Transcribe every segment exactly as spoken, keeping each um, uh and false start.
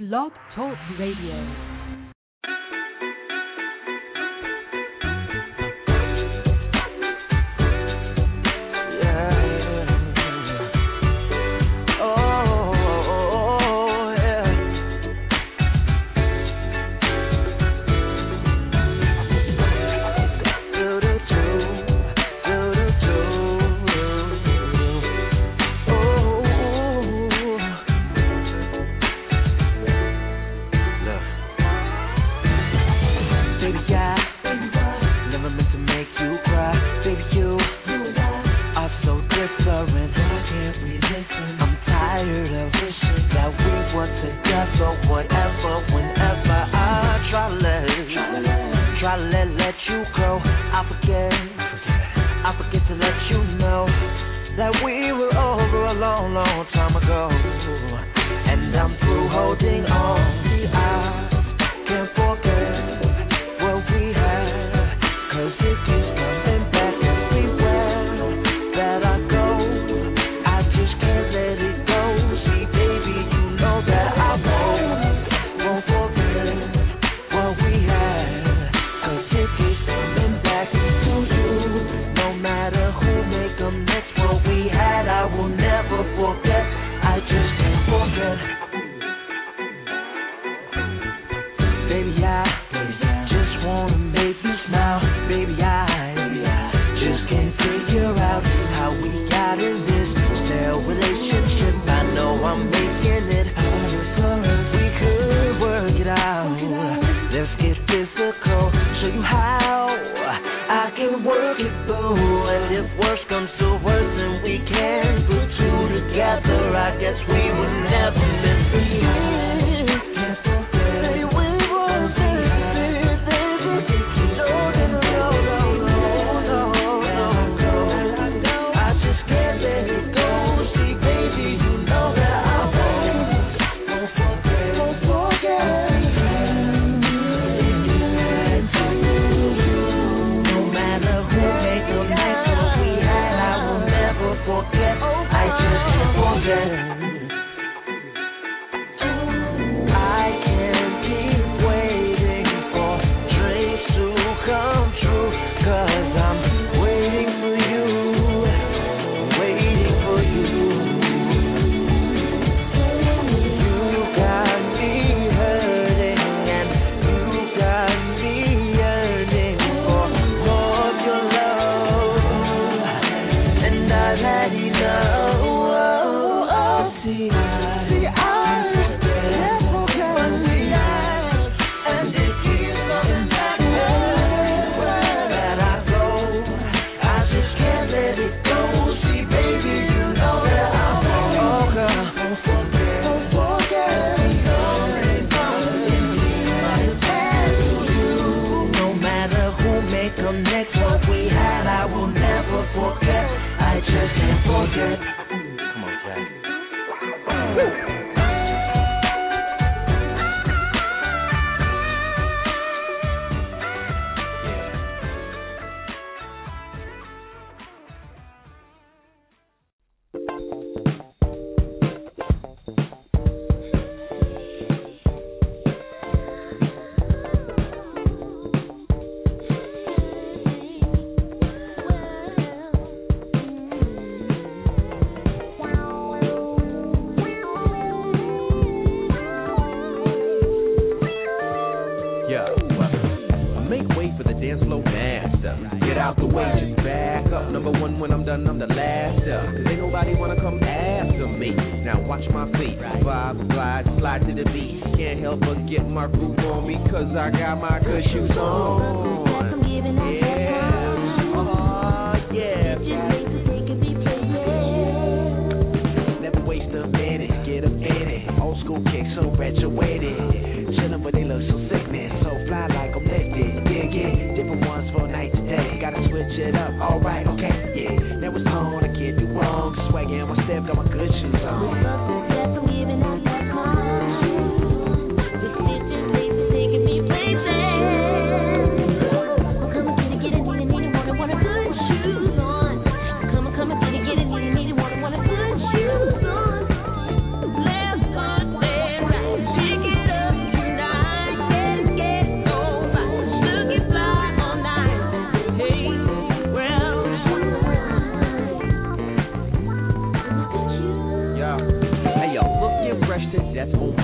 Blog Talk Radio. Dig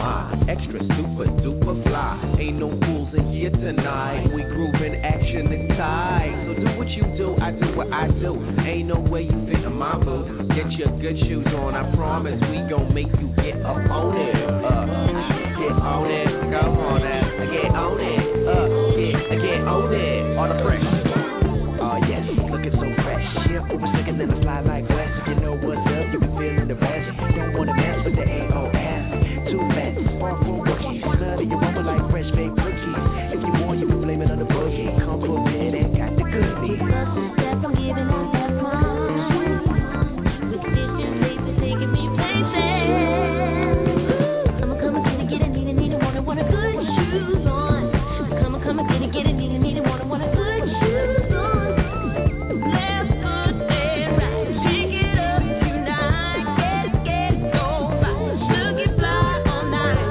my, extra super duper fly. Ain't no fools in here tonight. We grooving, action is tight. So do what you do, I do what I do. Ain't no way you fit in my boots. Get your good shoes on, I promise we gon' make you get up on it. Uh, get on it, go on it. Get on it, uh, get, get on it. Art of Fresh. Oh uh, yes, looking so fresh. Yeah, for a second, then I slide like glass. You know what's up, you can feel in the rest. Don't wanna mess with the A O S. Two men, far from rookies. Slutty your mama like fresh baked cookies. If you want, you can blame it on the boogie. Come for a minute and got the goodies. I'm giving out that mine. With stitches, laces, taking me places. I'ma come and get it, get it, need it, need it, wanna, wanna good shoes on. I'ma come and get it, get it, need it, need it, wanna, wanna good shoes on. Let's go there, right, shake it up tonight. Let's get go right, sugar fly all night.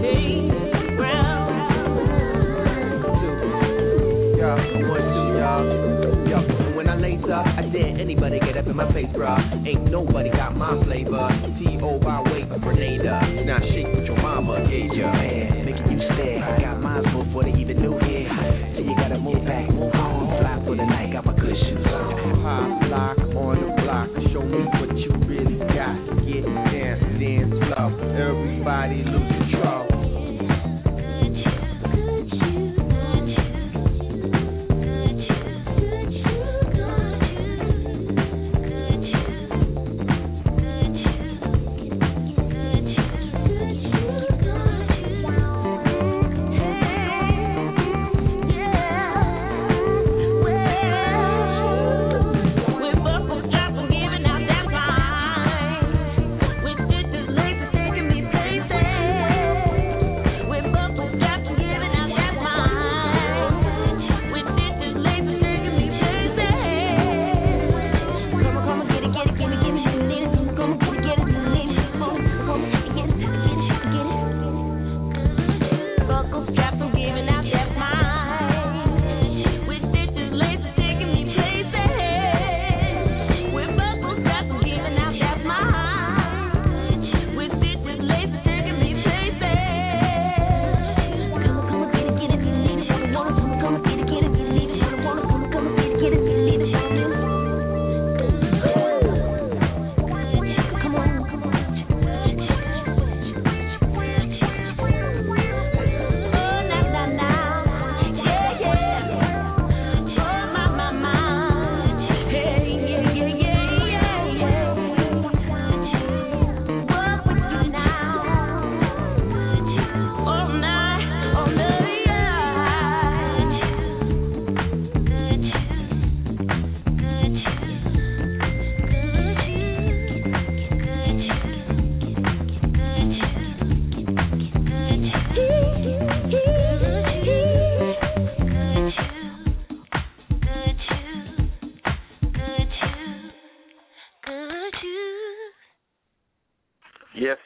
Hey, brown. Yeah, one, two, y'all. Yeah, when I lace up, I dare anybody get up in my face, bruh. Ain't nobody got my flavor. T O by way of Grenada. Now shake with your mama, yeah, yeah, man. Making you stare, I got mine before they even knew it. So you gotta move back, move on, fly for the night, got my cushions on. High block on the block, show me what you really got. Get dance, dance, love, everybody lose control.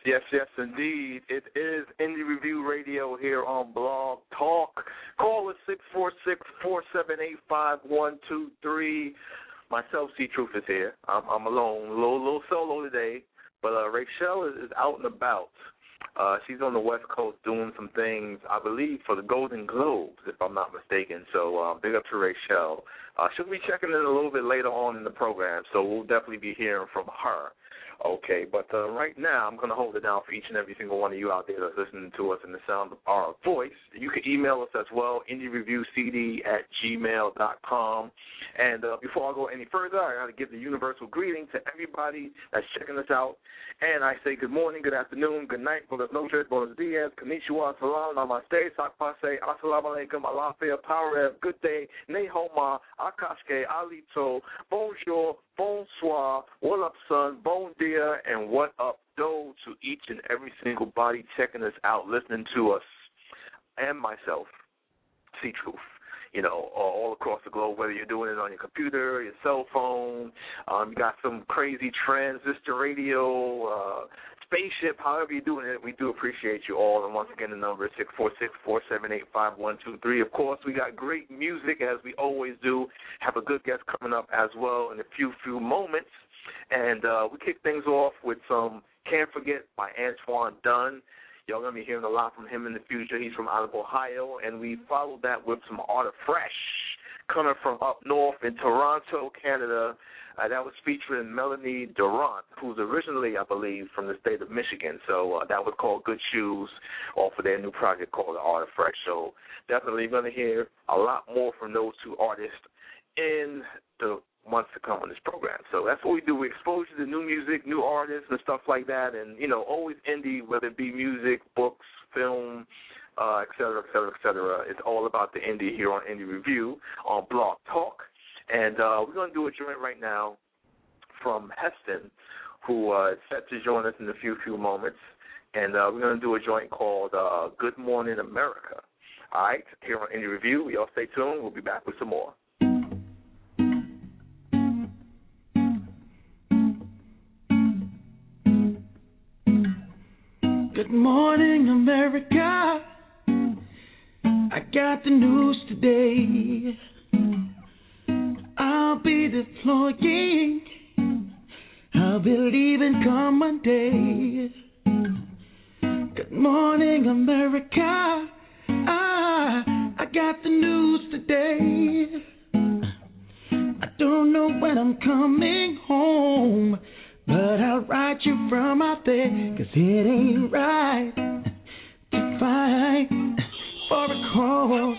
Yes, yes, indeed. It is Indie Review Radio here on Blog Talk. Call us six four six, four seven eight, five one two three. Myself, C. Truth, is here. I'm, I'm alone, a little, little solo today, but uh, Rachelle is, is out and about. Uh, she's on the West Coast doing some things, I believe, for the Golden Globes, if I'm not mistaken. So uh, big up to Rachelle. Uh, she'll be checking in a little bit later on in the program, so we'll definitely be hearing from her. Okay, but uh, right now I'm going to hold it down for each and every single one of you out there that's listening to us in the sound of our voice. You can email us as well, indie review c d at gmail dot com. And uh, before I go any further, I got to give the universal greeting to everybody that's checking us out. And I say good morning, good afternoon, good night, buenas noches, buenos dias, konnichiwa, salam, namaste, sakpase, assalamu alaikum, alafia, parev, good day, nehoma, akashke, alito, bonjour, bonsoir, what up, son, bon dia, and what up, doe, to each and every single body checking us out, listening to us, and myself, C. Truth, you know, all across the globe, whether you're doing it on your computer, your cell phone, um, you got some crazy transistor radio, uh, spaceship, however you're doing it, we do appreciate you all. And once again, the number is six four six, four seven eight, five one two three. Of course, we got great music, as we always do. Have a good guest coming up as well in a few, few moments. And uh, we kick things off with some Can't Forget by Antoine Dunn. Y'all going to be hearing a lot from him in the future. He's from out of Ohio, and we followed that with some Art of Fresh coming from up north in Toronto, Canada. Uh, that was featuring Melanie Durant, who's originally, I believe, from the state of Michigan. So uh, that was called Good Shoes off of their new project called The Art of Fresh. So definitely going to hear a lot more from those two artists in the months to come on this program. So that's what we do. We expose you to new music, new artists, and stuff like that. And, you know, always indie, whether it be music, books, film, uh, et cetera, et cetera, et cetera. It's all about the indie here on Indie Review on Blog Talk. And uh, we're going to do a joint right now from Heston, who uh, is set to join us in a few, few moments. And uh, we're going to do a joint called uh, Good Morning America. All right, here on Indie Review. Y'all stay tuned. We'll be back with some more. Good morning, America. I got the news today. I'll be deploying. I'll be leaving come Monday. Good morning, America. Ah, I got the news today. I don't know when I'm coming home, but I'll write you from out there, 'cause it ain't right to fight for a cause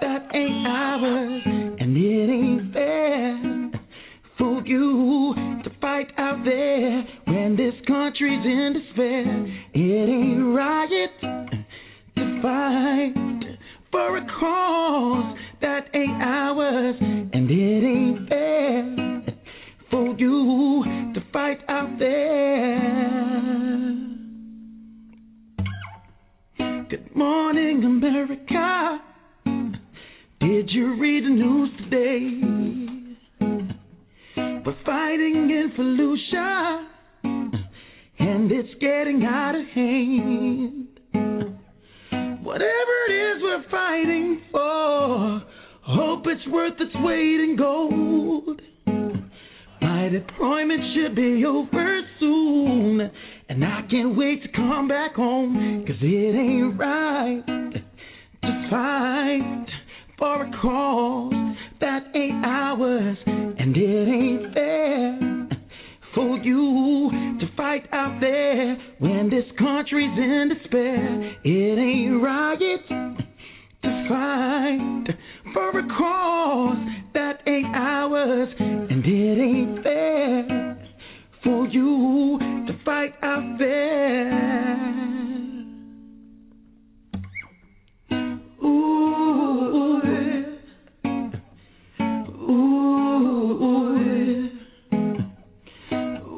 that ain't ours, and it ain't fair for you to fight out there when this country's in despair. It ain't right to fight for a cause that ain't ours, and it ain't fair for you to fight out there. Good morning, America. Did you read the news today? We're fighting in Fallujah, and it's getting out of hand. Whatever it is we're fighting for, hope it's worth its weight in gold. My deployment should be over soon, and I can't wait to come back home, 'cause it ain't right to fight for a cause that ain't ours, and it ain't fair for you to fight out there when this country's in despair. It ain't right to fight for a cause that ain't ours, and it ain't fair for you to fight out there. Ooh, yeah. Ooh, yeah.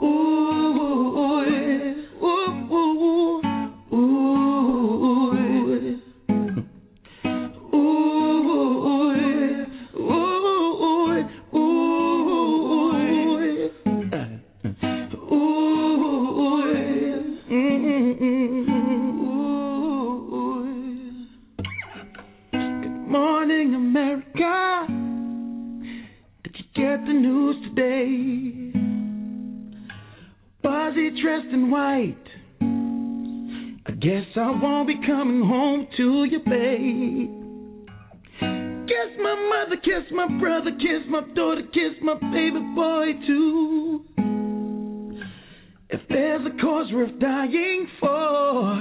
Ooh, yeah. Ooh, ooh, ooh. America, did you get the news today? Was he dressed in white? I guess I won't be coming home to you, babe. Kiss my mother, kiss my brother, kiss my daughter, kiss my baby boy too. If there's a cause worth dying for,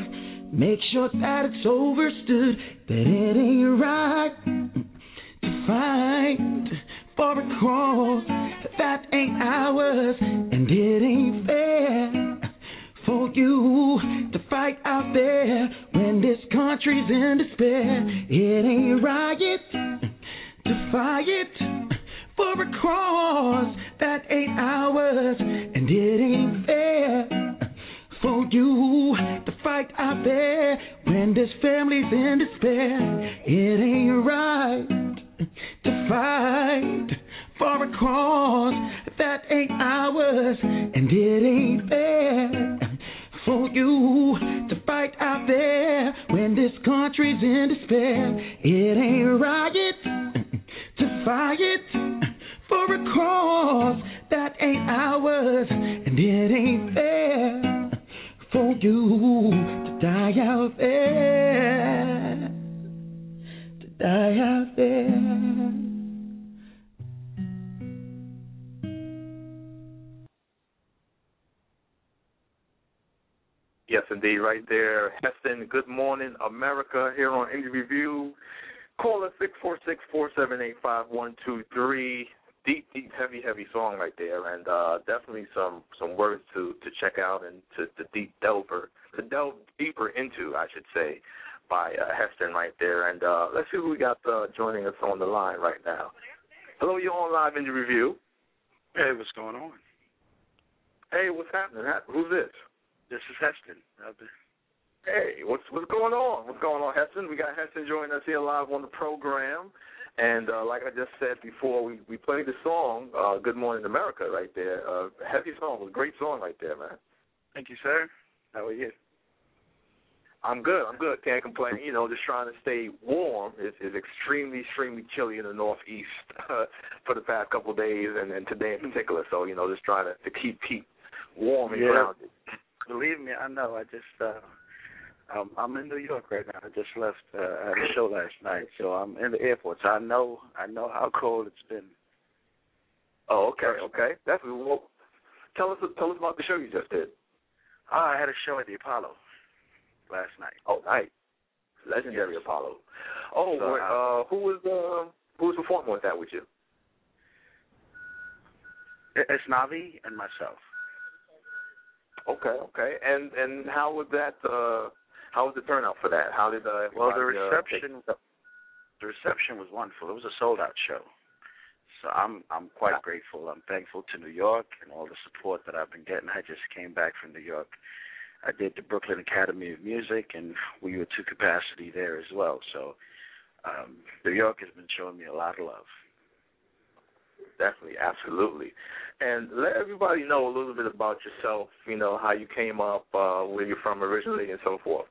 make sure that it's overstood, that it ain't right to fight for a cause that ain't ours, and it ain't fair for you to fight out there when this country's in despair. It ain't right to fight for a cause that ain't ours, and it ain't fair for you to fight out there when this family's in despair. It ain't right to fight for a cause that ain't ours, and it ain't fair for you to fight out there when this country's in despair. It ain't right to fight for a cause that ain't ours, and it ain't fair for you to die. die out there, to die out there. Yes, indeed, right there. Heston, good morning, America, here on Indie Review. Call us six four six, four seven eight, five one two three. Deep, deep, heavy, heavy song right there, and uh, definitely some, some words to, to check out and to, to deep delver, to delve deeper into, I should say, by uh, Heston right there. And uh, let's see who we got uh, joining us on the line right now. Hello, you're on Live Indie Review. Hey, what's going on? Hey, what's happening? Who's this? This is Heston. Hey, what's what's going on? What's going on, Heston? We got Heston joining us here live on the program. And uh, like I just said before, we, we played the song, uh, Good Morning America, right there. Uh, heavy song. It was a great song right there, man. Thank you, sir. How are you? I'm good. I'm good. Can't complain. You know, just trying to stay warm. It's, it's extremely, extremely chilly in the Northeast uh, for the past couple of days and, and today in particular. So, you know, just trying to, to keep heat warm and yeah. grounded. Believe me, I know. I just uh, I'm, I'm in New York right now. I just left uh, a show last night, so I'm in the airport. So I know I know how cold it's been. Oh, okay, okay. That's well. Tell us tell us about the show you just did. Oh, I had a show at the Apollo last night. Oh, nice, legendary yes. Apollo. Oh, so uh, I, who was uh, who was performing with that with you? It's Navi and myself. Okay, okay, and and how would that? Uh, how was the turnout for that? How did uh, well the reception? Uh, the reception was wonderful. It was a sold out show, so I'm I'm quite yeah. grateful. I'm thankful to New York and all the support that I've been getting. I just came back from New York. I did the Brooklyn Academy of Music, and we were to capacity there as well. So um, New York has been showing me a lot of love. Definitely, absolutely. And let everybody know a little bit about yourself, you know, how you came up, uh, where you're from originally, and so forth.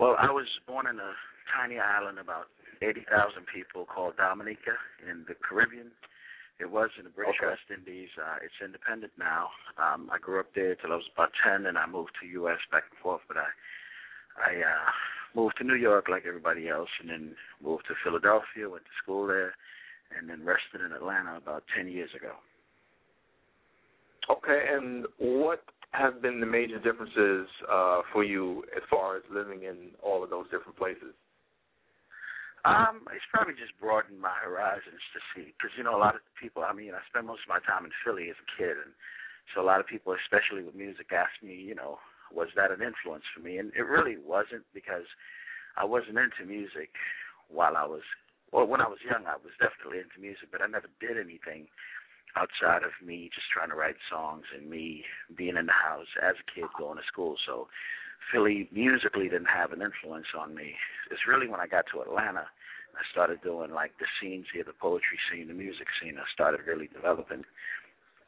Well, I was born in a tiny island, about eighty thousand people, called Dominica in the Caribbean. It was in the British okay. West Indies. Uh, it's independent now. Um, I grew up there until I was about ten, and I moved to U S back and forth. But I, I uh, moved to New York like everybody else, and then moved to Philadelphia, went to school there, and then rested in Atlanta about ten years ago. Okay, and what have been the major differences uh, for you as far as living in all of those different places? Um, it's probably just broadened my horizons to see, because, you know, a lot of people, I mean, I spent most of my time in Philly as a kid, and so a lot of people, especially with music, ask me, you know, was that an influence for me? And it really wasn't, because I wasn't into music while I was Well, when I was young, I was definitely into music, but I never did anything outside of me just trying to write songs and me being in the house as a kid going to school. So Philly musically didn't have an influence on me. It's really when I got to Atlanta, I started doing, like, the scenes here, the poetry scene, the music scene. I started really developing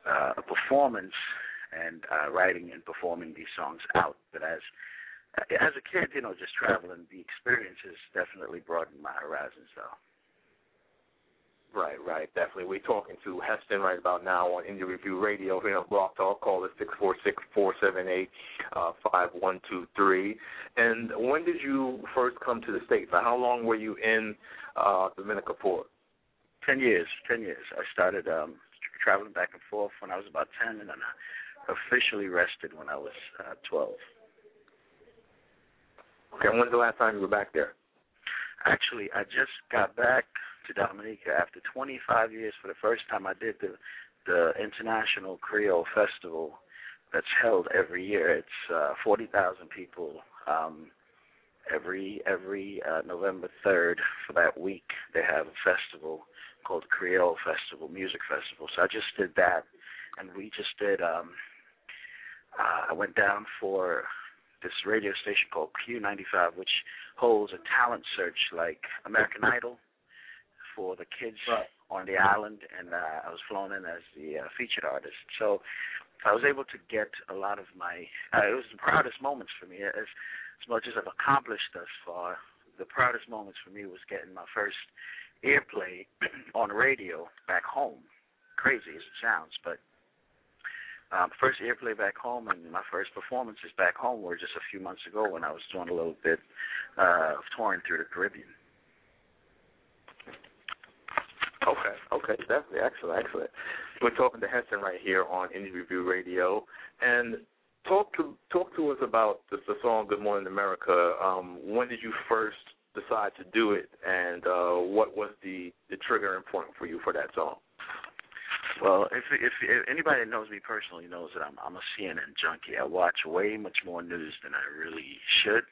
uh, a performance and uh, writing and performing these songs out. But as as a kid, you know, just traveling, the experiences definitely broadened my horizons, though. Right, right, definitely. We're talking to Heston right about now on Indie Review Radio here on Blog Talk. Call us six four six, four seven eight, five one two three. And when did you first come to the States? How long were you in uh, Dominica for? Ten years, ten years. I started um, traveling back and forth when I was about ten, and then I officially rested when I was uh, twelve. Okay, when's the last time you were back there? Actually, I just got back to Dominica after twenty-five years. For the first time, I did the the International Creole Festival that's held every year. It's uh, forty thousand people um, every every uh, November third. For that week, they have a festival called Creole Festival, Music Festival. So I just did that, and we just did, um, uh, I went down for this radio station called Q ninety-five, which holds a talent search like American Idol for the kids right. on the island, and uh, I was flown in as the uh, featured artist. So I was able to get a lot of my uh, – it was the proudest moments for me. As, as much as I've accomplished thus far, the proudest moments for me was getting my first airplay on radio back home. Crazy as it sounds, but Uh, first airplay back home and my first performances back home were just a few months ago when I was doing a little bit uh, of touring through the Caribbean. Okay, okay, definitely, excellent, excellent. We're talking to Heston right here on Indie Review Radio, and talk to talk to us about the, the song "Good Morning America." Um, when did you first decide to do it, and uh, what was the, the triggering point for you for that song? Well, if, if if anybody that knows me personally knows that I'm I'm a C N N junkie. I watch way much more news than I really should.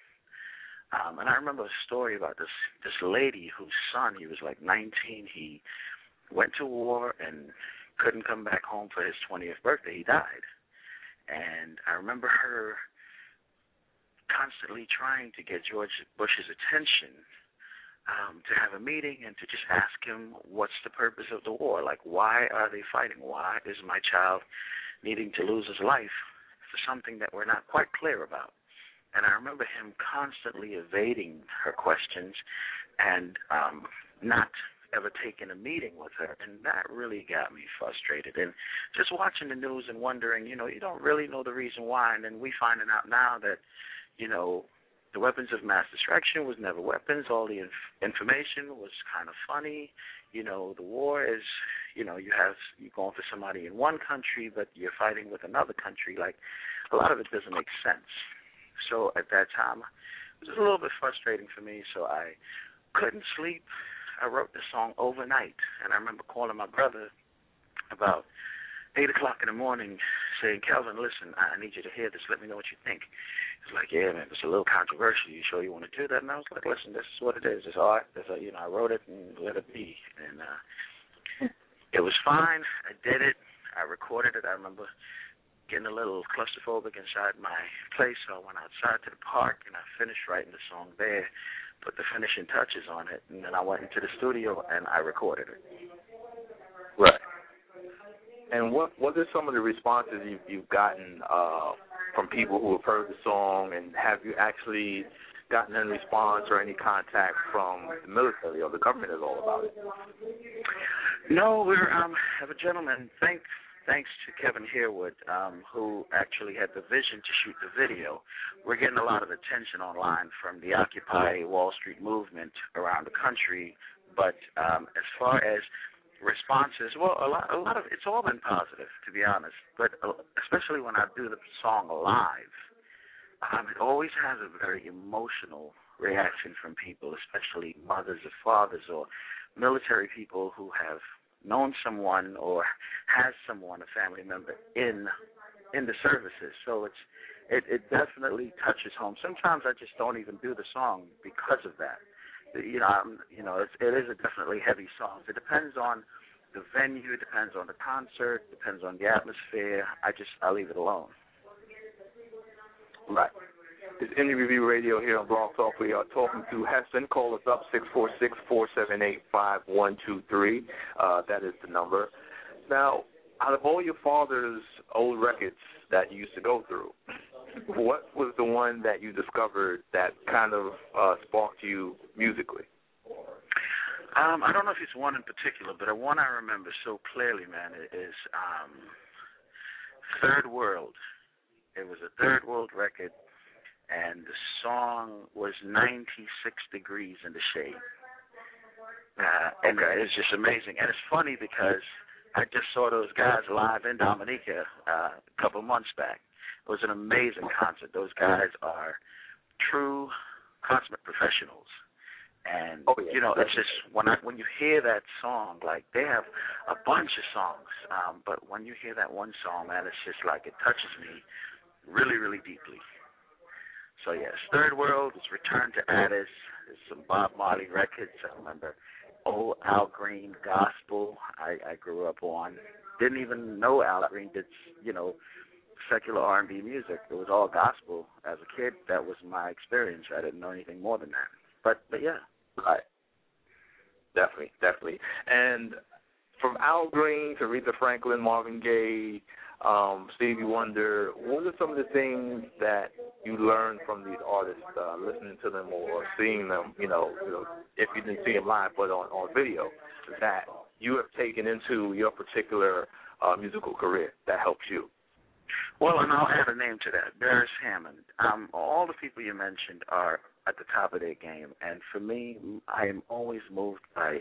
Um, and I remember a story about this this lady whose son, he was like nineteen. He went to war and couldn't come back home for his twentieth birthday. He died. And I remember her constantly trying to get George Bush's attention. Um, to have a meeting and to just ask him what's the purpose of the war. Like, why are they fighting? Why is my child needing to lose his life for something that we're not quite clear about? And I remember him constantly evading her questions and um, not ever taking a meeting with her. And that really got me frustrated. And just watching the news and wondering, you know, you don't really know the reason why. And then we finding out now that, you know, the weapons of mass destruction was never weapons. All the inf- information was kind of funny. You know, the war is, you know, you have, you're going for somebody in one country, but you're fighting with another country. Like, a lot of it doesn't make sense. So at that time, it was a little bit frustrating for me, so I couldn't sleep. I wrote the song overnight, and I remember calling my brother about eight o'clock in the morning saying, "Kelvin, listen, I need you to hear this. Let me know what you think." He's like, "Yeah, man, it's a little controversial. You sure you want to do that?" And I was like, "Listen, this is what it is. It's art. It's a, you know, I wrote it and let it be." And uh, it was fine. I did it. I recorded it. I remember getting a little claustrophobic inside my place, so I went outside to the park, and I finished writing the song there, put the finishing touches on it, and then I went into the studio, and I recorded it. Right. And what what are some of the responses you've, you've gotten uh, from people who have heard the song, and have you actually gotten any response or any contact from the military or the government at all about it? No, we're um, have a gentleman, thank, thanks to Kevin Herewood, um, who actually had the vision to shoot the video. We're getting a lot of attention online from the Occupy Wall Street movement around the country, but um, as far as responses, well, a lot, a lot of it's all been positive, to be honest. But especially when I do the song live, um, it always has a very emotional reaction from people, especially mothers or fathers or military people who have known someone or has someone, a family member in in the services. So it's it, it definitely touches home. Sometimes I just don't even do the song because of that. You know, I'm, you know, it's, it is a definitely heavy song. It depends on the venue, depends on the concert, depends on the atmosphere. I just, I leave it alone. Right. It's Indie Review Radio here on Blog Talk. We are talking to Heston. Call us up, six four six, four seven eight, five one two three. Uh, that is the number. Now, out of all your father's old records that you used to go through, what was the one that you discovered that kind of uh, sparked you musically? Um, I don't know if it's one in particular, but the one I remember so clearly, man, is um, Third World. It was a Third World record, and the song was ninety-six degrees in the Shade. Uh, and okay. It's just amazing. And it's funny because I just saw those guys live in Dominica uh, a couple months back. It was an amazing concert. Those guys are true, consummate professionals. And, oh, yeah, you know, it's just when I, when you hear that song, like they have a bunch of songs. Um, but when you hear that one song, man, it's just like it touches me really, really deeply. So, yes, Third World is Return to Addis. There's some Bob Marley records. I remember old Al Green gospel I, I grew up on. Didn't even know Al Green did, you know, secular R and B music. It was all gospel as a kid. That was my experience. I didn't know anything more than that. But, but yeah. Right. Definitely, definitely. And from Al Green to Aretha Franklin, Marvin Gaye, um, Stevie Wonder, what are some of the things that you learned from these artists, uh, listening to them or seeing them, you know, you know, if you didn't see them live but on, on video, that you have taken into your particular uh, musical career that helps you? Well, and I'll add a name to that, Beres Hammond. Um, all the people you mentioned are at the top of their game, and for me, I am always moved by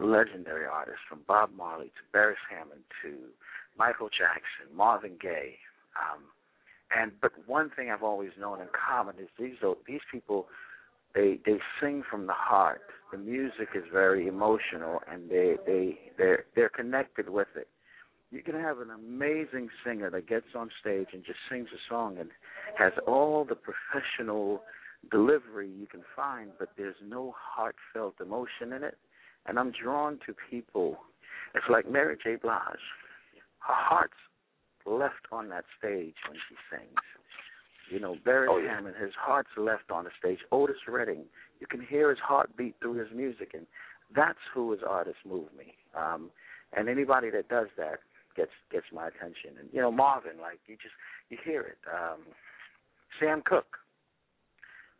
legendary artists, from Bob Marley to Beres Hammond to Michael Jackson, Marvin Gaye. Um, and but one thing I've always known in common is these these people, they they sing from the heart. The music is very emotional, and they they they're, they're connected with it. You can have an amazing singer that gets on stage and just sings a song and has all the professional delivery you can find, but there's no heartfelt emotion in it. And I'm drawn to people. It's like Mary J. Blige. Her heart's left on that stage when she sings. You know, Barry oh, yeah. Hammond, his heart's left on the stage. Otis Redding, you can hear his heartbeat through his music, and that's who his artists move me. Um, and anybody that does that gets gets my attention. And, you know, Marvin, like, you just, you hear it. Um, Sam Cooke.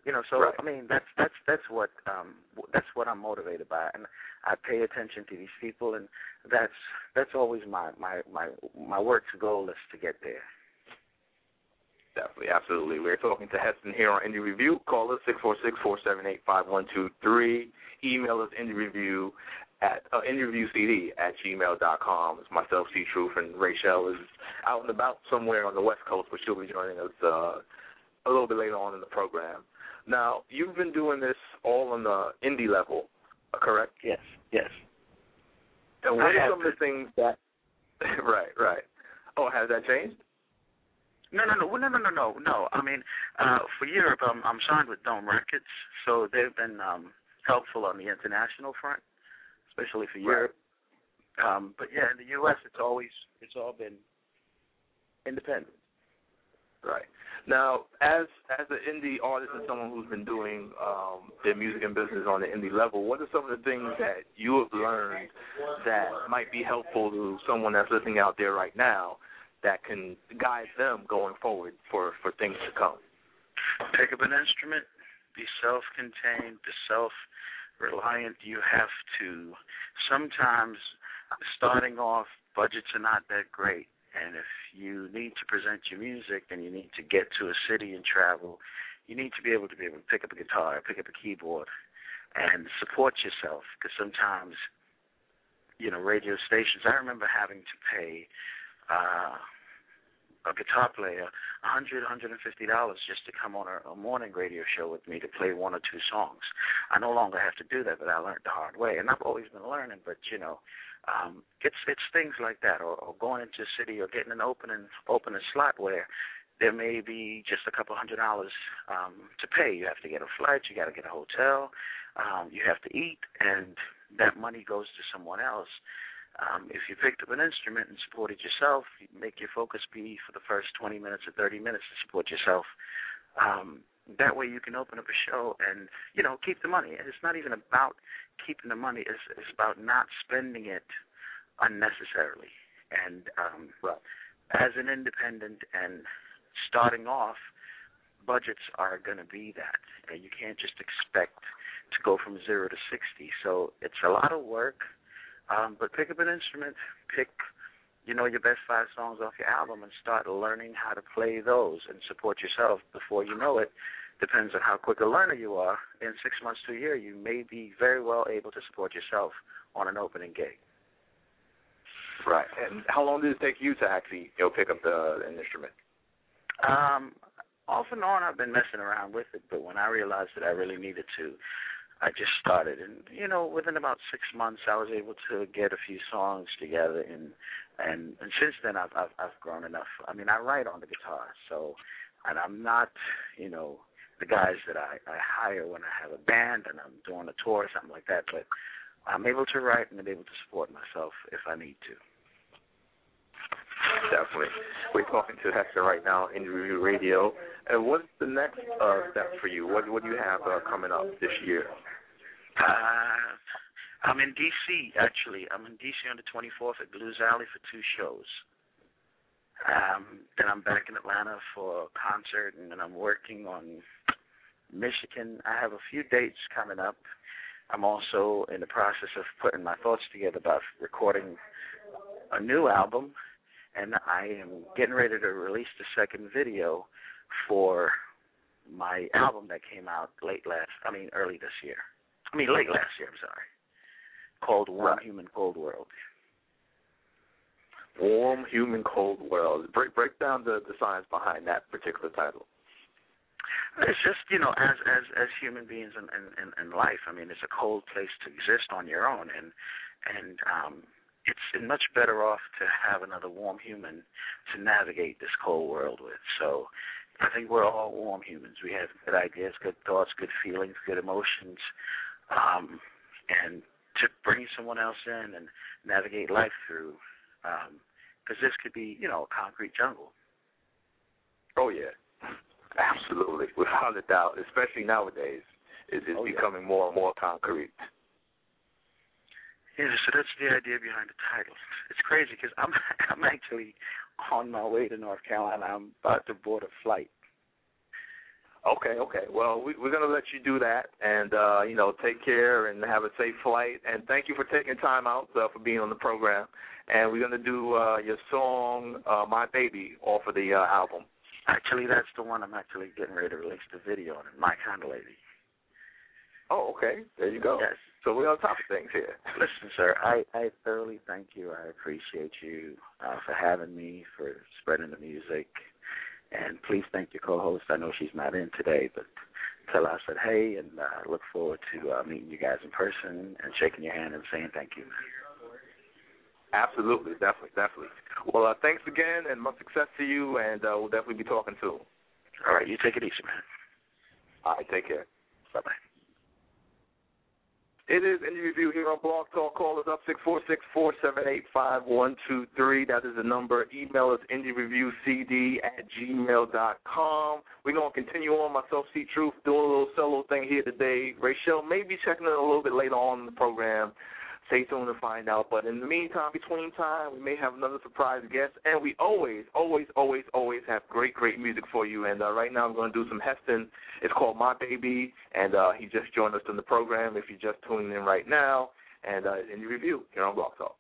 You know, so right. I mean, that's that's that's what um, that's what I'm motivated by, and I pay attention to these people, and that's that's always my my my, my work's goal is to get there. Definitely, absolutely. We're talking to Heston here on Indie Review. Call us six four six four seven eight five one two three. Email us Indie Review at uh, indie review c d at gmail dot com. It's myself, C. Truth, and Rachelle is out and about somewhere on the West Coast, but she'll be joining us uh, a little bit later on in the program. Now, you've been doing this all on the indie level, correct? Yes, yes. And what I are some to. of the things that... right, right. Oh, has that changed? No, no, no, no, no, no, no. no. I mean, uh, for Europe, I'm, I'm signed with Dome Records, so they've been um, helpful on the international front, especially for Europe. Right. Um, but, yeah, in the U S, it's always it's all been independent. Right. Now, as as an indie artist and someone who's been doing um, their music and business on the indie level, what are some of the things that you have learned that might be helpful to someone that's listening out there right now that can guide them going forward for, for things to come? Pick up an instrument. Be self-contained. Be self-reliant. You have to. Sometimes starting off, budgets are not that great. And if you need to present your music and you need to get to a city and travel, you need to be able to be able to pick up a guitar, pick up a keyboard, and support yourself. Because sometimes, you know, radio stations, I remember having to pay uh, a guitar player one hundred dollars, one hundred fifty dollars just to come on a, a morning radio show with me to play one or two songs. I no longer have to do that, but I learned the hard way. And I've always been learning, but, you know, Um, it's it's things like that, or, or going into a city or getting an opening, opening slot where there may be just a couple hundred dollars um, to pay. You have to get a flight, you got to get a hotel, um, you have to eat, and that money goes to someone else. Um, if you picked up an instrument and supported yourself, you make your focus be for the first twenty minutes or thirty minutes to support yourself. Um, that way you can open up a show and, you know, keep the money. And it's not even about keeping the money. It's, it's about not spending it unnecessarily. And um, right. as an independent and starting off, budgets are going to be that. And you can't just expect to go from zero to sixty. So it's a lot of work. Um, but pick up an instrument, pick, you know, your best five songs off your album and start learning how to play those and support yourself. Before you know it, depends on how quick a learner you are. In six months to a year, you may be very well able to support yourself on an opening gig. Right. And how long did it take you to actually, you know, pick up the, an instrument? Um, off and on, I've been messing around with it, but when I realized that I really needed to, I just started, and, you know, within about six months, I was able to get a few songs together, and and, and since then, I've, I've I've grown enough. I mean, I write on the guitar, so, and I'm not, you know, the guys that I, I hire when I have a band and I'm doing a tour or something like that, but I'm able to write and I'm able to support myself if I need to. Definitely. We're talking to Heston right now in Indie Review Radio. And what's the next uh, step for you? What, what do you have uh, coming up this year? Uh, I'm in D C, actually. I'm in D C on the twenty-fourth at Blues Alley for two shows. Um, then I'm back in Atlanta for a concert, and then I'm working on Michigan. I have a few dates coming up. I'm also in the process of putting my thoughts together about recording a new album. and I am getting ready to release the second video for my album that came out late last, I mean early this year. I mean late last year, I'm sorry, called Warm right. Human Cold World. Warm Human Cold World. Break break down the, the science behind that particular title. It's just, you know, as as, as human beings in, in, in life, I mean, it's a cold place to exist on your own, and and um, it's much better off to have another warm human to navigate this cold world with. So I think we're all warm humans. We have good ideas, good thoughts, good feelings, good emotions, um, and to bring someone else in and navigate life through, because um, this could be, you know, a concrete jungle. Oh, yeah. Absolutely, without a doubt, especially nowadays, it's, it's oh, yeah. becoming more and more concrete. Yeah, so that's the idea behind the title. It's crazy because I'm I'm actually on my way to North Carolina. I'm about to board a flight. Okay, okay. Well, we, we're going to let you do that, and uh, you know, take care and have a safe flight. And thank you for taking time out uh, for being on the program. And we're going to do uh, your song, uh, "My Baby," off of the uh, album. Actually, that's the one I'm actually getting ready to release the video on, My Kind of Lady. Oh, okay. There you go. Yes. So we're on top of things here. Listen, sir, I, I thoroughly thank you. I appreciate you uh, for having me, for spreading the music. And please thank your co-host. I know she's not in today, but tell her I said hey, and I uh, look forward to uh, meeting you guys in person and shaking your hand and saying thank you. Absolutely, definitely, definitely. Well, uh, thanks again, and much success to you, and uh, we'll definitely be talking soon. All right, you take it easy, man. All right, take care. Bye-bye. It is Indie Review here on Blog Talk. Call us up, six four six, four seven eight, five one two three. That is the number. Email us, indie review c d at gmail dot com. We're going to continue on. Myself, C. Truth, doing a little solo thing here today. Rachelle may be checking in a little bit later on in the program. Stay tuned to find out. But in the meantime, between time, we may have another surprise guest. And we always, always, always, always have great, great music for you. And uh, right now I'm going to do some Heston. It's called My Baby. And uh, he just joined us on the program, if you're just tuning in right now. And uh, in the review here on Blog Talk.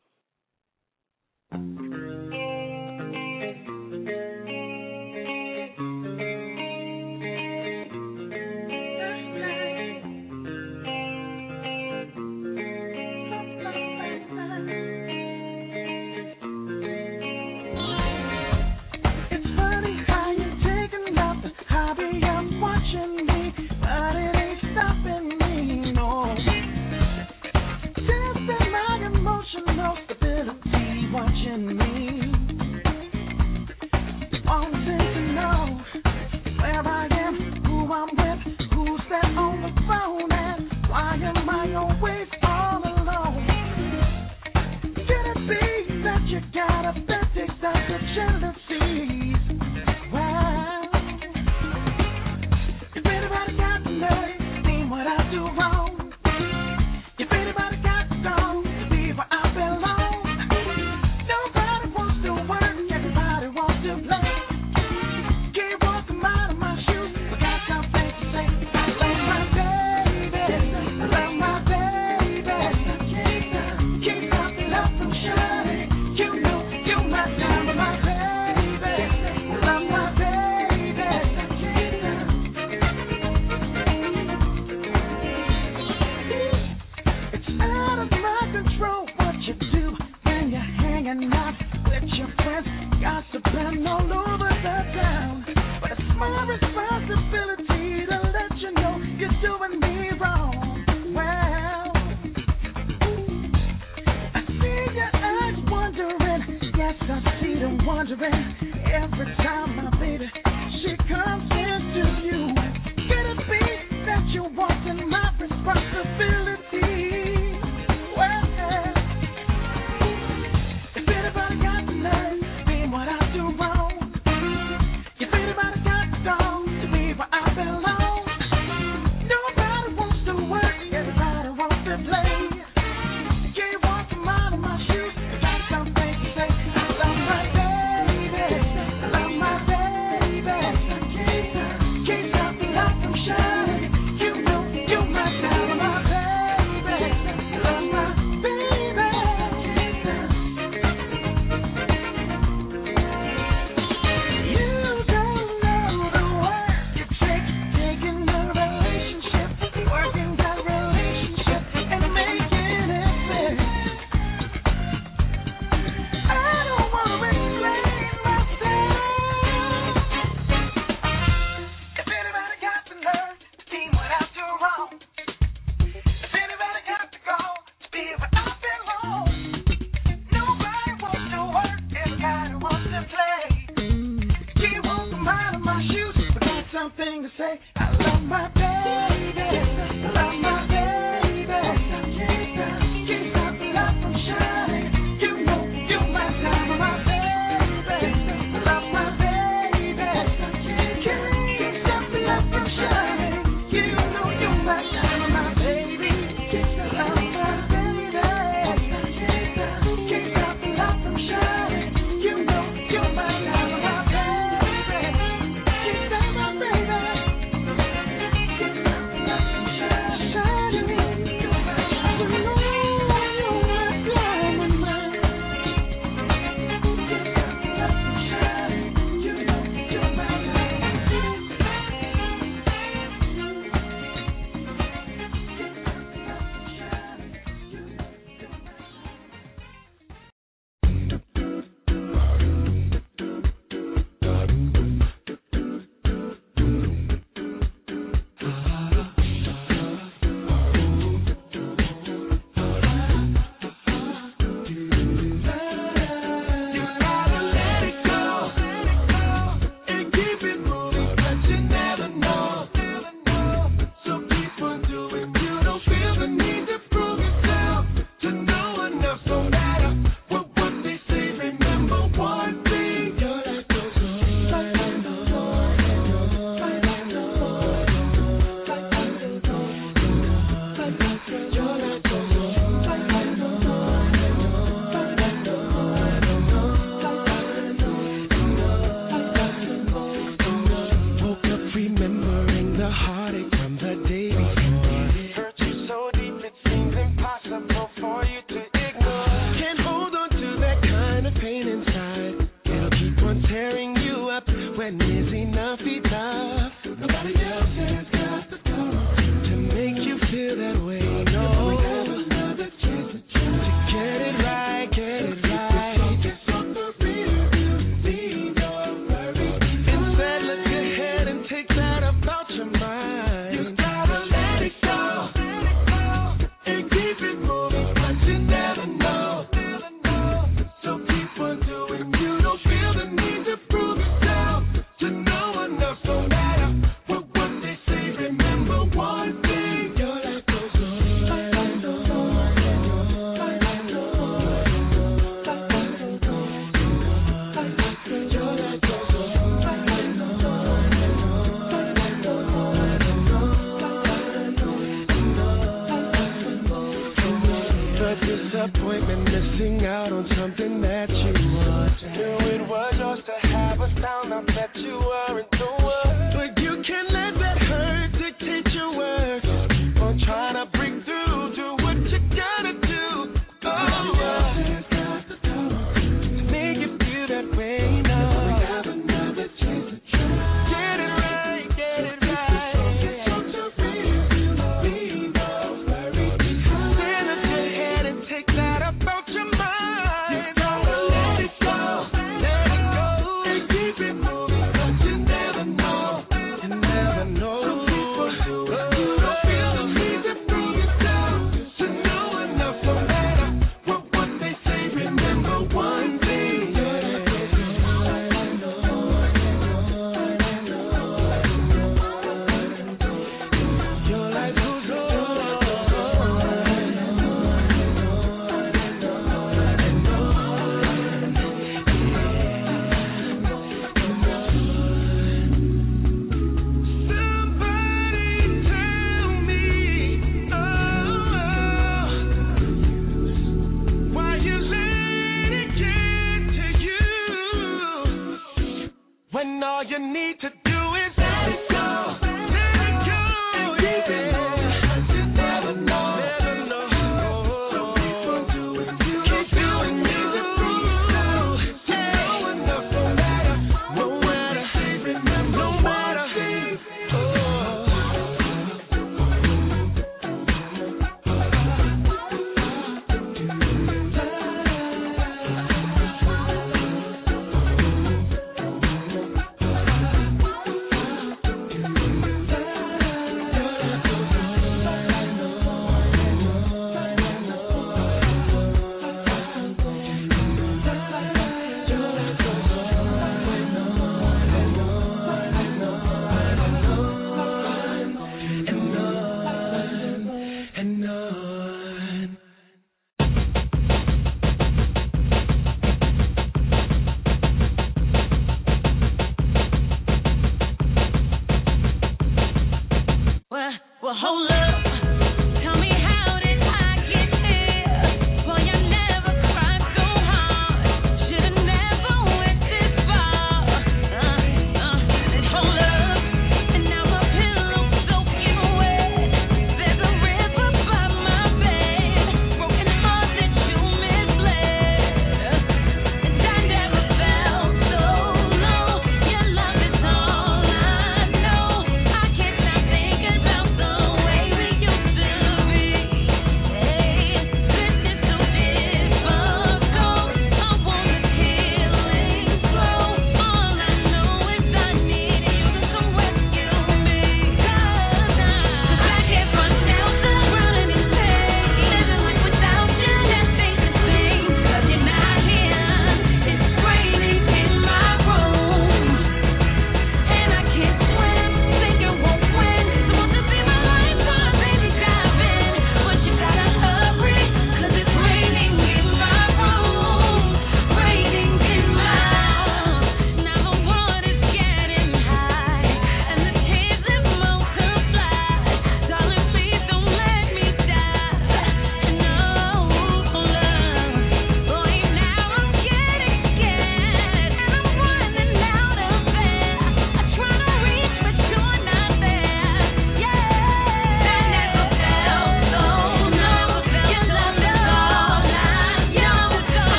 disappointment, missing out on something that you want. Girl, it was yours to have us down. I bet you weren't the one. But you can't let that hurt dictate your words. I'm trying to break through. Do what you gotta do. Oh, to make you feel that way now. Get it right, get it right. Stand up your head and take that up out your mind. You gotta let it go, let it go, and keep it moving. Don't you never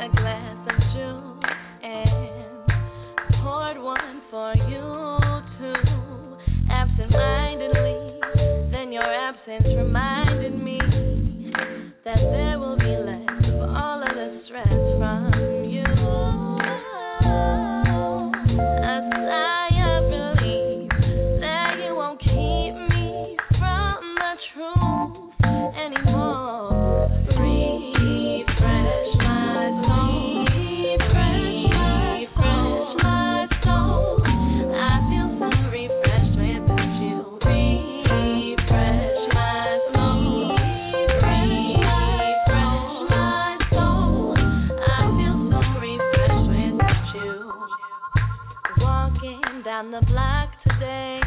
a glass of juice and poured one for you too. Absent-mindedly, then your absence reminded me that there will be less of all of the stress from you. A sigh of relief that you won't keep me from the truth anymore. On the block today,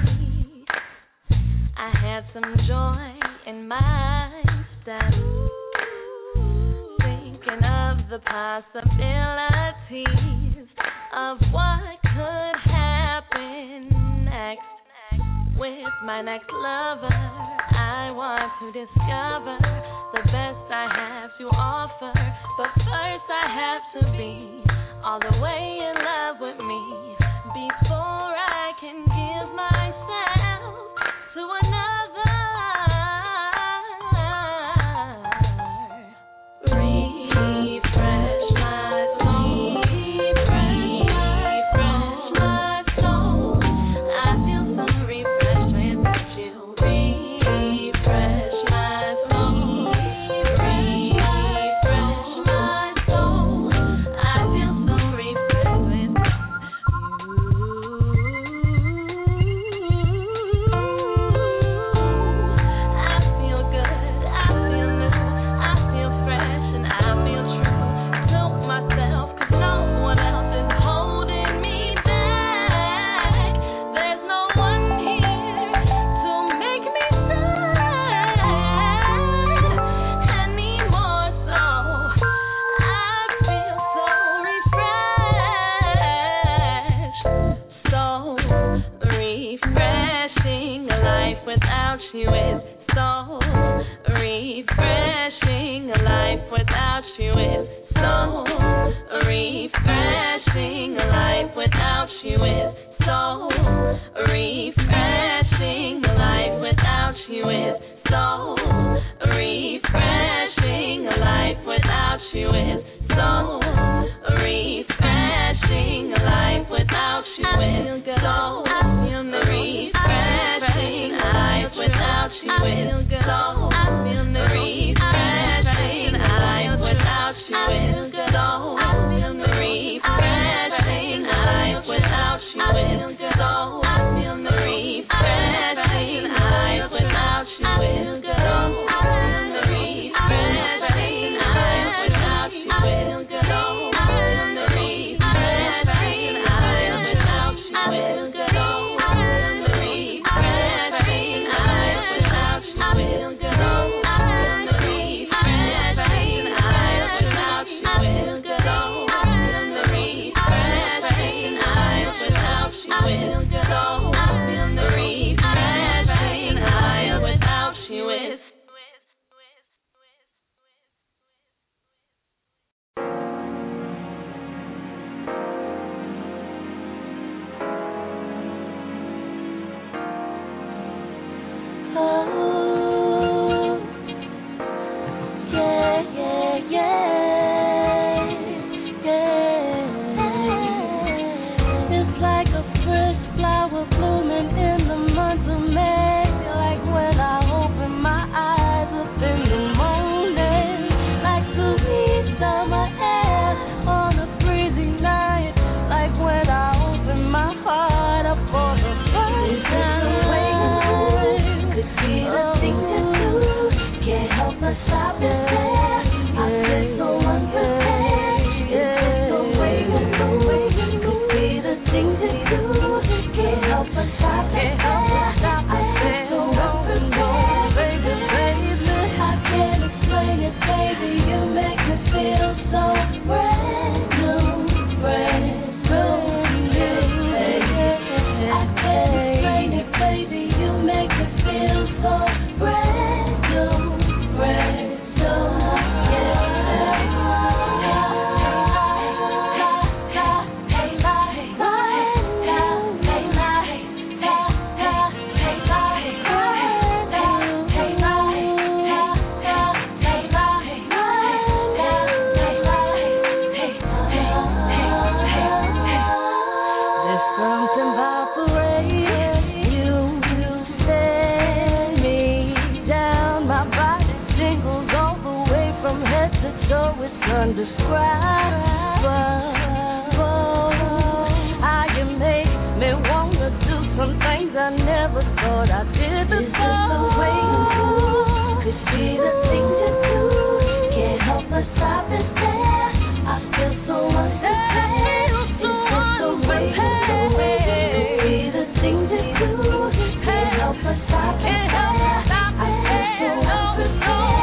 I had some joy in my step, thinking of the possibilities of what could happen next. With my next lover, I want to discover the best I have to offer, but first I have to be all the way in love with me before I can give myself to another. Refresh my soul, refresh my soul. I feel some refreshment with you. Refresh my soul, refresh my soul. I feel some refreshment with you. It's though it's undescribable. How you make me want to do some things I never thought I did before. Is this the way you could be the thing to do? Can't help but stop and stare. I feel so unprepared. Is this the way you could be the thing to do? Can't help but stop and stare. I feel so unprepared.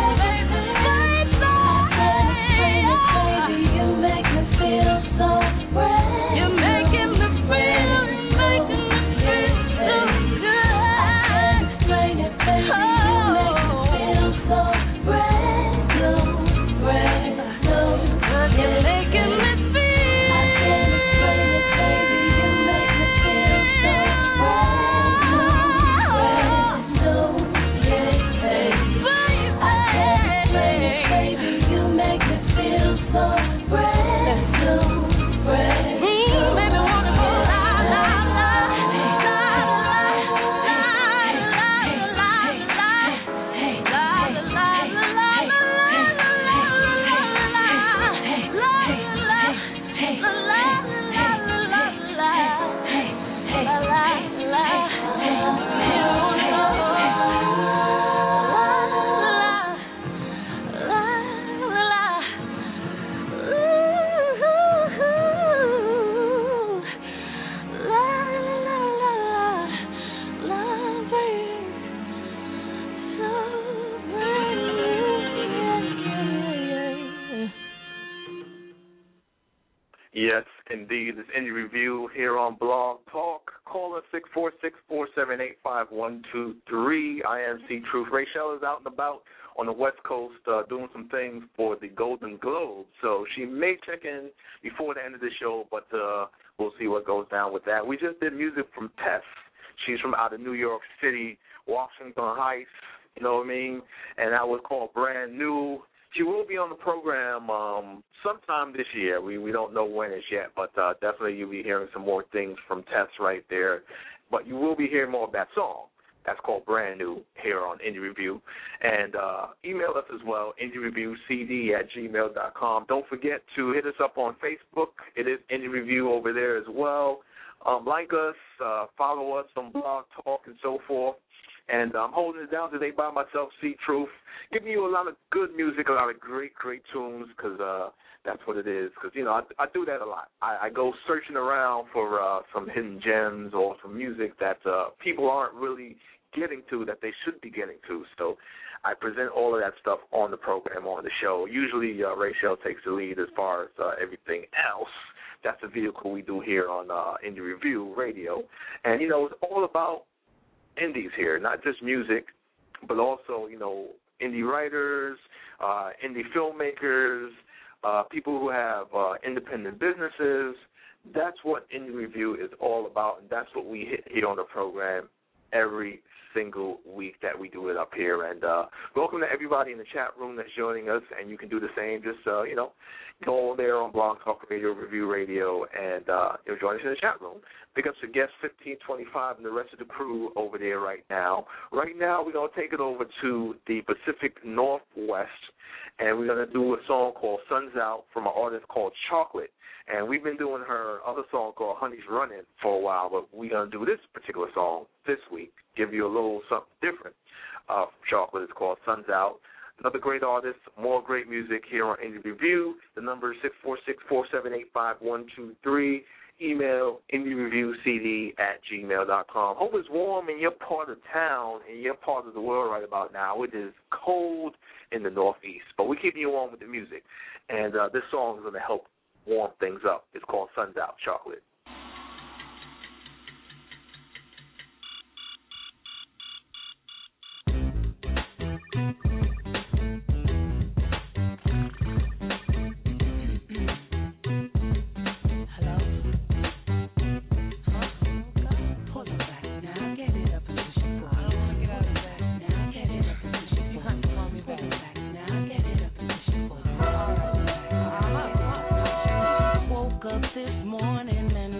Yes, indeed. It's Indie Review here on Blog Talk. Call us six four six, four seven eight, five one two three. I am C. Truth. Rachelle is out and about on the West Coast uh, doing some things for the Golden Globes. So she may check in before the end of the show, but uh, we'll see what goes down with that. We just did music from Tess. She's from out of New York City, Washington Heights, you know what I mean? And that was called Brand New. She will be on the program um, sometime this year. We we don't know when it's yet, but uh, definitely you'll be hearing some more things from Tess right there. But you will be hearing more of that song. That's called Brand New here on Indie Review. And uh, email us as well, indie review c d at gmail dot com. Don't forget to hit us up on Facebook. It is Indie Review over there as well. Um, like us, uh, follow us on Blog Talk and so forth. And I'm holding it down today by myself, C Truth, giving you a lot of good music, a lot of great, great tunes, because uh, that's what it is. Because, you know, I, I do that a lot. I, I go searching around for uh, some hidden gems or some music that uh, people aren't really getting to that they should be getting to. So I present all of that stuff on the program, on the show. Usually uh, Rachelle takes the lead as far as uh, everything else. That's the vehicle we do here on uh, Indie Review Radio. And, you know, it's all about indies here, not just music, but also, you know, indie writers, uh, indie filmmakers, uh, people who have uh, independent businesses. That's what Indie Review is all about, and that's what we hit here on the program every single week that we do it up here. And uh, welcome to everybody in the chat room that's joining us, and you can do the same. Just, uh, you know, go there on Blog Talk Radio, Review Radio, and uh, you'll join us in the chat room. Pick up the guest fifteen twenty-five and the rest of the crew over there right now. Right now we're going to take it over to the Pacific Northwest, and we're going to do a song called Sun's Out from an artist called Chocolate. And we've been doing her other song called Honey's Running for a while, but we're going to do this particular song this week, give you a little something different. Uh, Chocolate is called Sun's Out. Another great artist, more great music here on Indie Review. The number is six four six, four seven eight, five one two three. Email indie review c d at gmail dot com. Hope it's warm in your part of town and your part of the world right about now. It is cold in the Northeast, but we're keeping you on with the music. And uh, this song is going to help warm things up. It's called Sun's Out, Chocolate. This morning and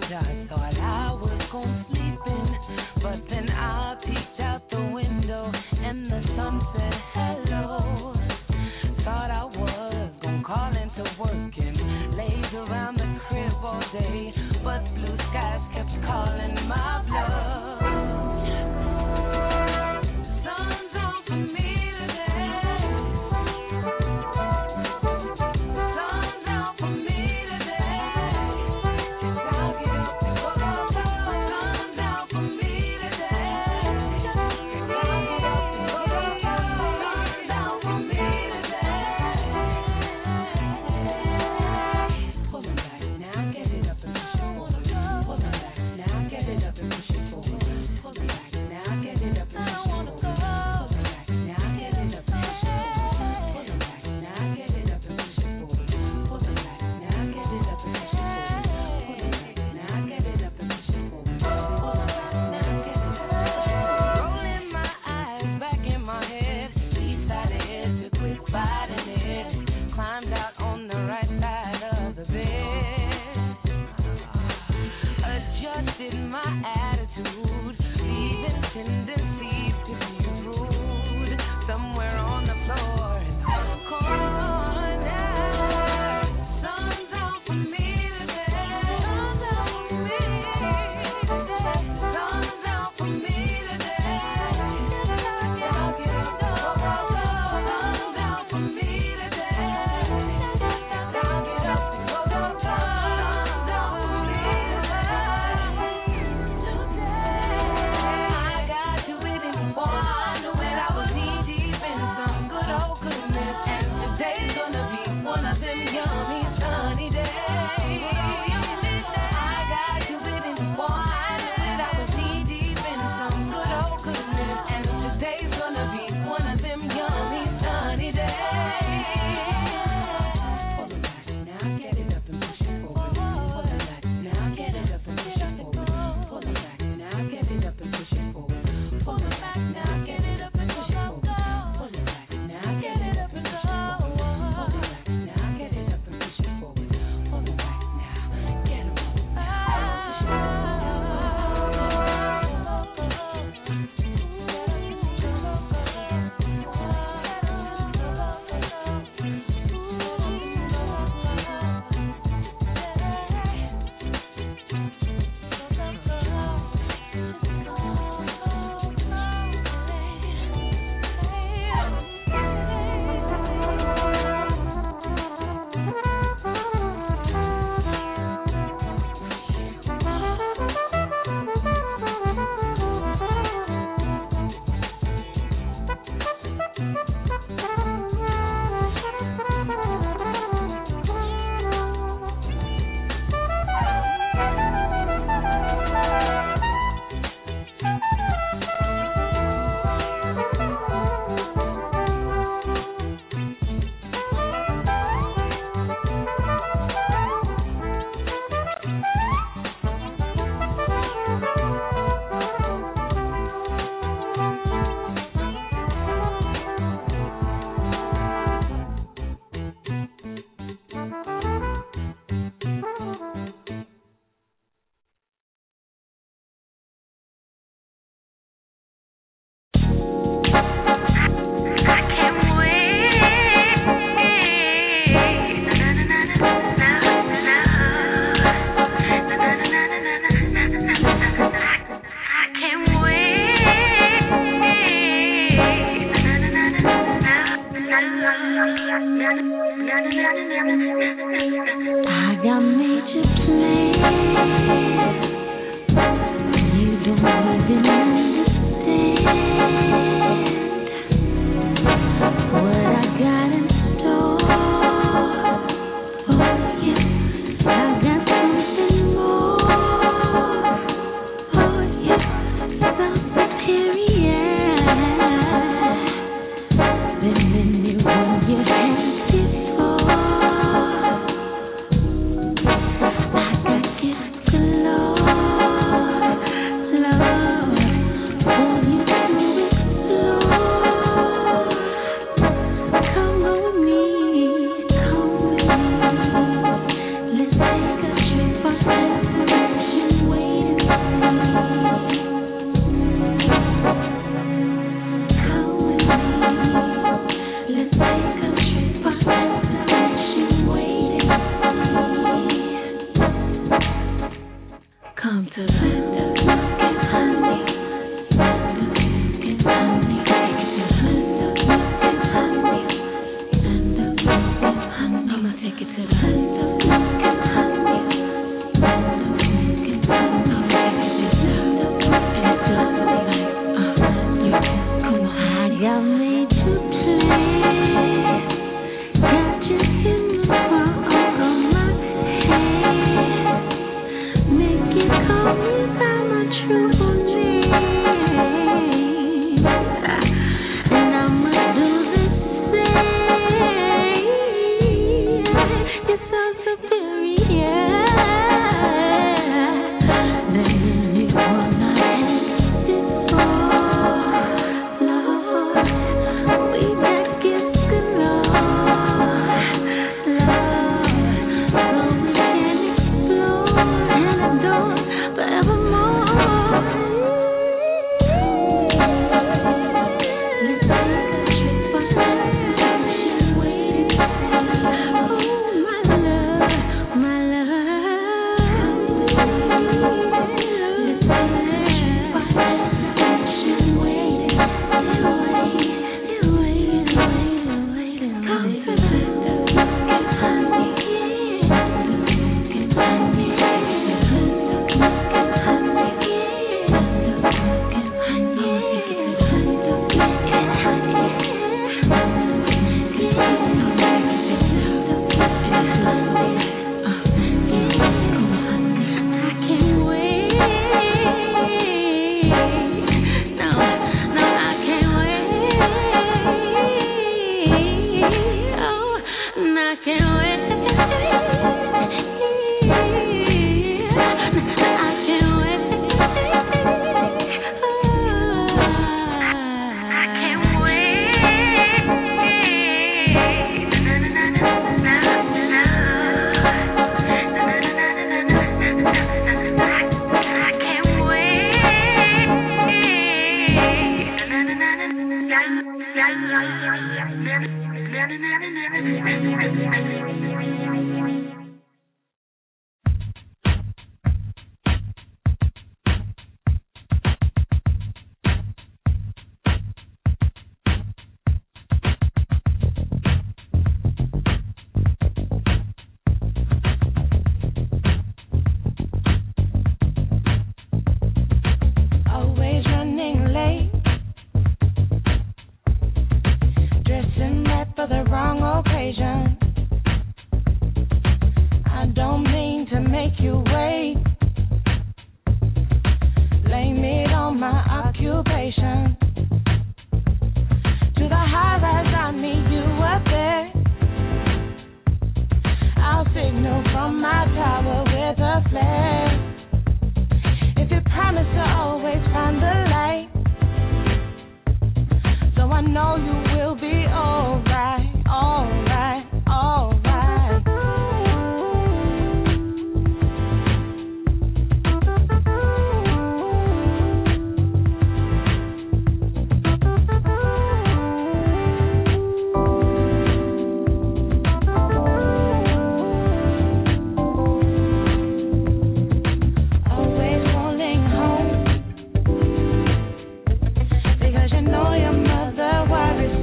Know your mother worries.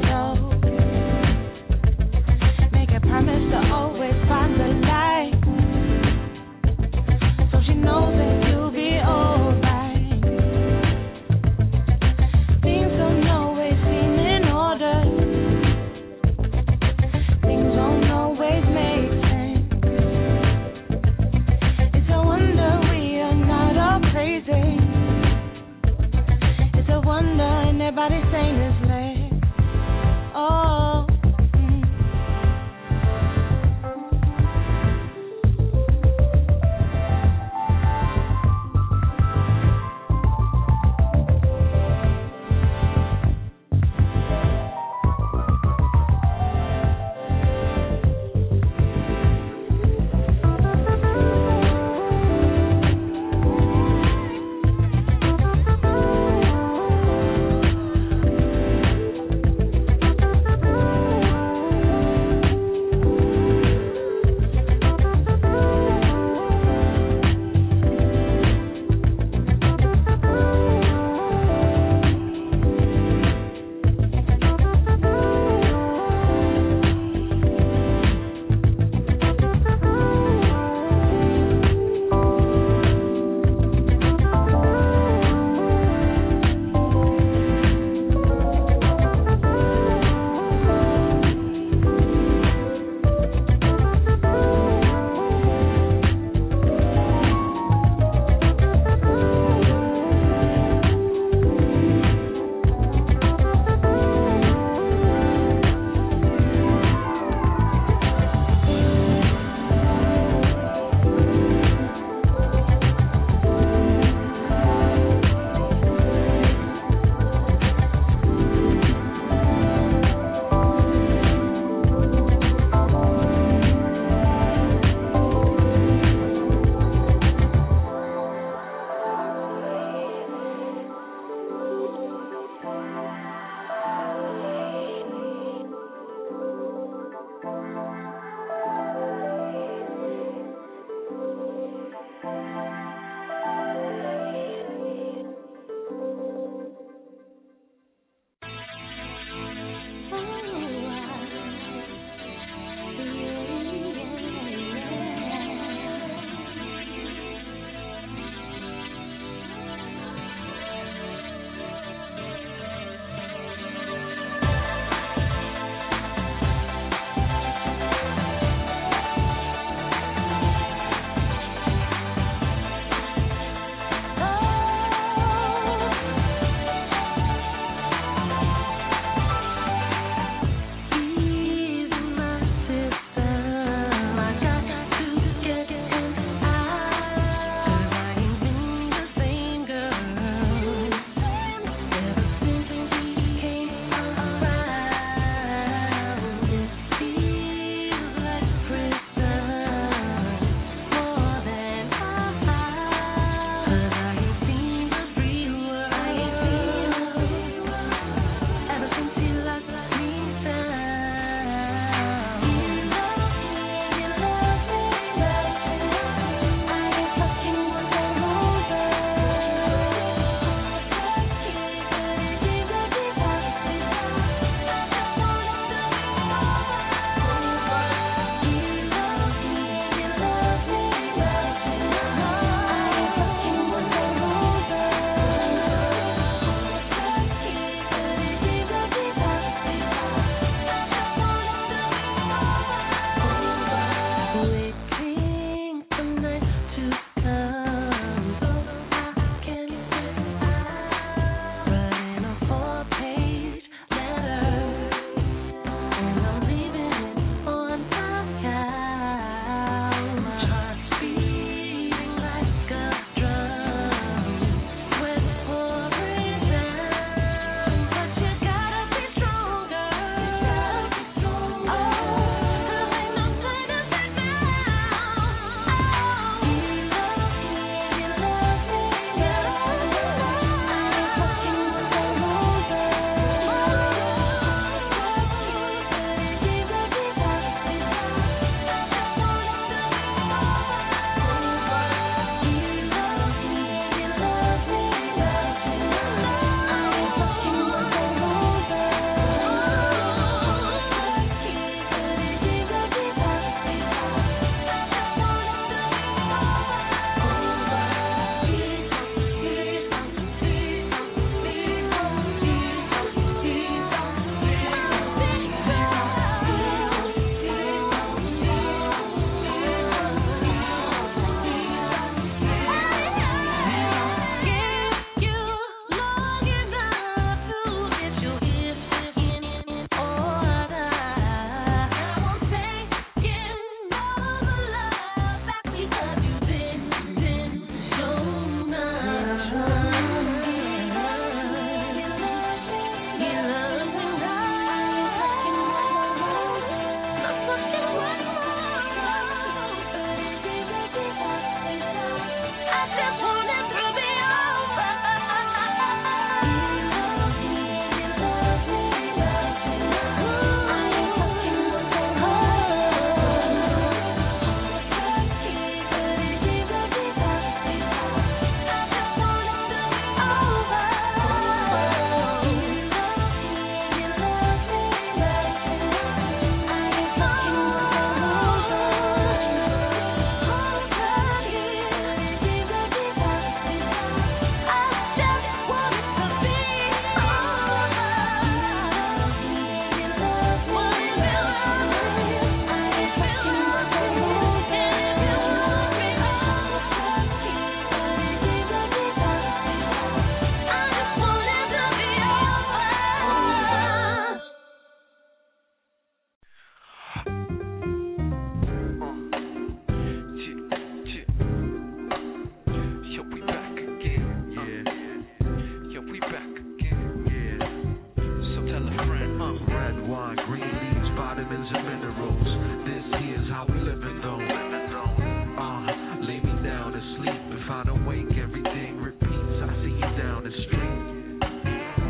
wine, green leaves, vitamins and minerals. This here's how we living though. Uh, lay me down to sleep. If I don't wake, everything repeats. I see you down the street.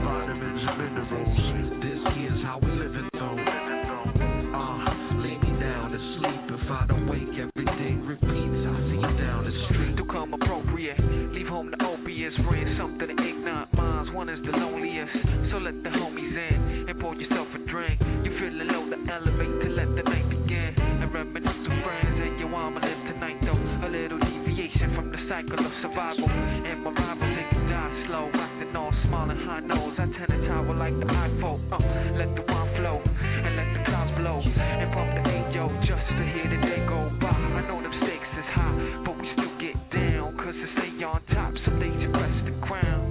Vitamins and minerals. This here's how we living though. Uh, lay me down to sleep. If I don't wake, everything repeats. I see you down the street. To come appropriate, leave home the opiates, bring something to ignorant minds. One is the loneliest, so let the homies in and pour yourself a drink. You feeling low to elevate to let the night begin and reminisce to friends and your mama live tonight though. A little deviation from the cycle of survival and my rival take you die slow. Rocking all small and high nose. I tend to tower like the iPhone. Uh, let the wine flow and let the clouds blow and pump the A-yo just to hear the day go by. I know them stakes is high, but we still get down cause to stay on top. Some days you rest the ground.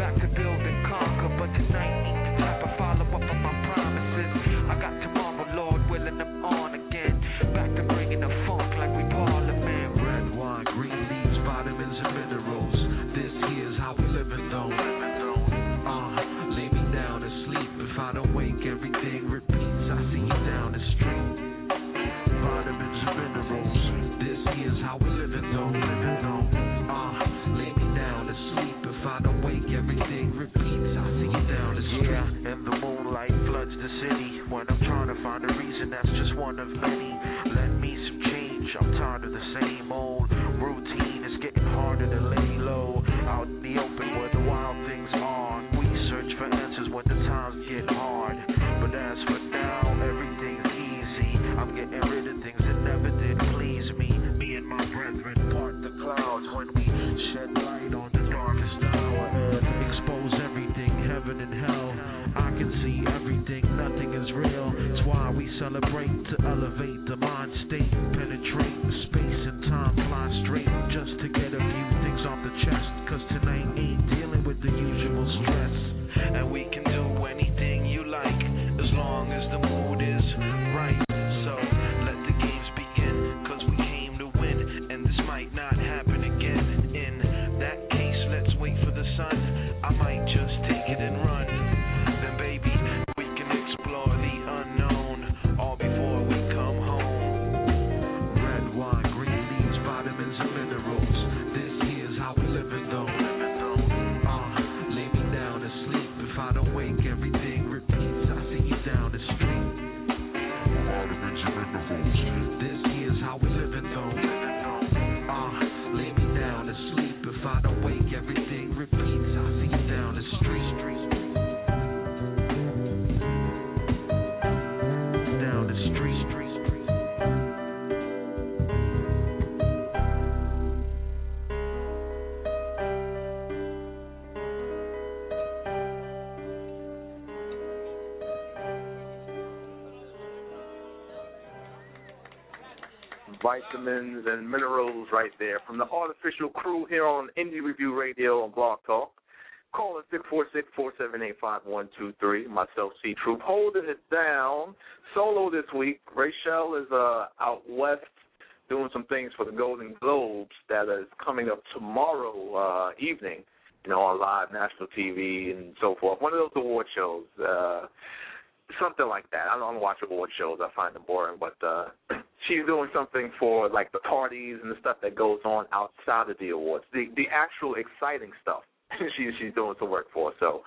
Back to build and conquer, but tonight ain't the type of follow up on my promises. I got tomorrow, Lord willing, I'm on again. Back to bringing the funk like we parliament. Red wine, green leaves, vitamins and minerals. This here's how we living though. Uh, lay me down to sleep. If I don't wake, everything repeats. I see you down the street. Vitamins and minerals. This here's how we living though. Uh, lay me down to sleep. If I don't wake, everything repeats. I see you down the street. Yeah, and the moonlight floods the city. When I'm trying to find a reason, that's just one of many. Let me some change. I'm tired of the same old routine. It's getting harder to lay low. Out in the open where the wild things are. We search for answers when the times get hard. But as for now, everything's easy. I'm getting rid of things that never did please me. Me and my brethren part the clouds when we shed light on the darkest hour and expose everything, heaven and hell. I can see everything, nothing is real. It's why we celebrate to elevate the mind state, penetrate space and time, fly straight just to get a few things off the chest. Cause tonight ain't dealing with the usual stress. And we can do anything you like as long as the mood is right. So let the games begin, cause we came to win and this might not happen again. In that case, let's wait for the sun. I might just take it and run. Then baby, we can explore the unknown all before we come home. Red wine, green leaves, vitamins and minerals. This here's how we living though. Uh, lay me down to sleep. If I don't wake, everything repeats. I see you down the street. Vitamins and minerals. This here's how we living though. Uh, lay me down to sleep. If I don't wake, everything repeats. I see you down the street. Down the street. Vitamins and minerals right there from the artificial crew here on Indie Review Radio on Blog Talk. Call at six four six, four seven eight, five one two three. Myself, C. Truth, holding it down solo this week. Rachelle is uh, out west doing some things for the Golden Globes that is coming up tomorrow uh, evening, you know, on live national T V and so forth. One of those award shows, uh, something like that. I don't watch award shows. I find them boring, but uh, she's doing something for, like, the parties and the stuff that goes on outside of the awards, the, the actual exciting stuff. She, she's doing some work for us. So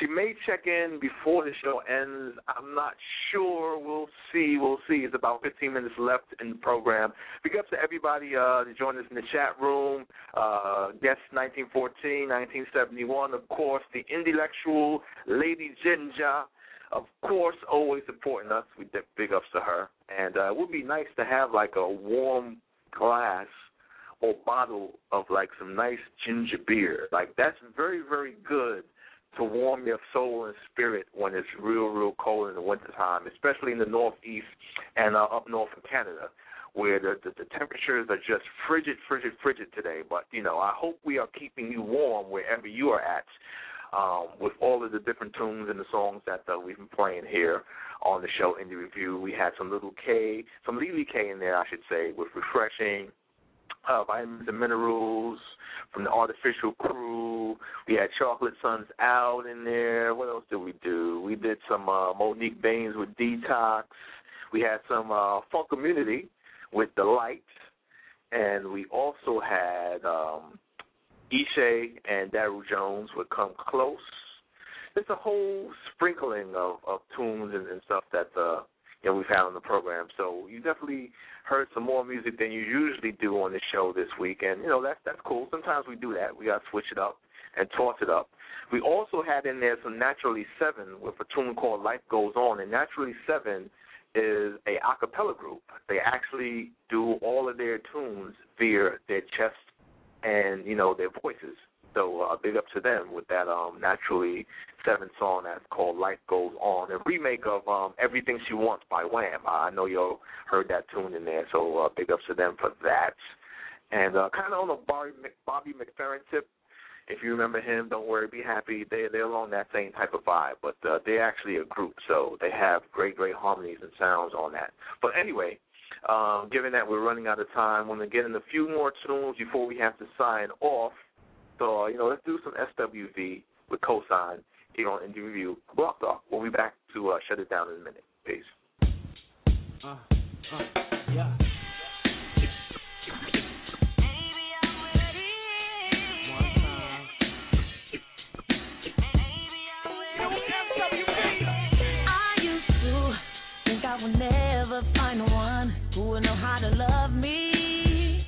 she may check in before the show ends. I'm not sure. We'll see. We'll see. It's about fifteen minutes left in the program. Big up to everybody uh, that joined us in the chat room. Uh, guests nineteen fourteen, nineteen seventy-one, of course, the intellectual Lady Ginger, of course, always supporting us. We did big ups to her. And uh, it would be nice to have, like, a warm glass or bottle of, like, some nice ginger beer. Like, that's very, very good to warm your soul and spirit when it's real, real cold in the wintertime, especially in the northeast and uh, up north in Canada, where the, the, the temperatures are just frigid, frigid, frigid today. But, you know, I hope we are keeping you warm wherever you are at um, with all of the different tunes and the songs that uh, we've been playing here on the show. In the review, we had some little K, some Lily K in there, I should say, with Refreshing. uh, Vitamins and Minerals from the Artificial Crew. We had Chocolate Sun's Out in there. What else did we do? We did some uh, Monique Baines with Detox. We had some uh, Funk Community with The Light. And we also had um, Ishe and Daryl Jones with Come Close. It's a whole sprinkling of, of tunes and, and stuff that uh, you know, we've had on the program. So you definitely heard some more music than you usually do on the show this week. And, you know, that's, that's cool. Sometimes we do that. We got to switch it up and toss it up. We also had in there some Naturally seven with a tune called Life Goes On. And Naturally seven is a acapella group. They actually do all of their tunes via their chest and, you know, their voices. So uh, big up to them with that um, Naturally seven song that's called Life Goes On, a remake of um, Everything She Wants by Wham. Uh, I know y'all heard that tune in there, so uh, big up to them for that. And uh, kind of on a Bobby, Mc, Bobby McFerrin tip, if you remember him, Don't Worry, Be Happy, they, they're along that same type of vibe, but uh, they're actually a group, so they have great, great harmonies and sounds on that. But anyway, um, given that we're running out of time, we're going to get in a few more tunes before we have to sign off. So, uh, you know, let's do some S W V with Cosign here on Indie Review Block Talk. We'll be back to uh, shut it down in a minute. Peace. Uh, uh, yeah. I used to think I would never find one who would know how to love me.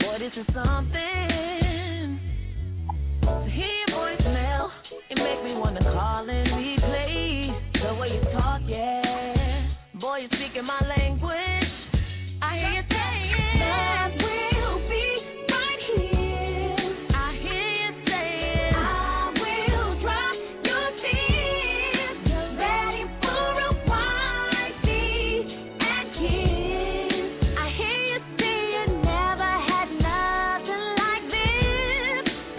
Boy, this is something. To hear your voicemail, it make me wanna call and replay the way you talk, yeah. Boy, you're speaking my language. I hear you saying that we'll be right here. I hear you saying I will drop your tears. You're ready for a wide beach and kiss. I hear you saying never had nothing like this.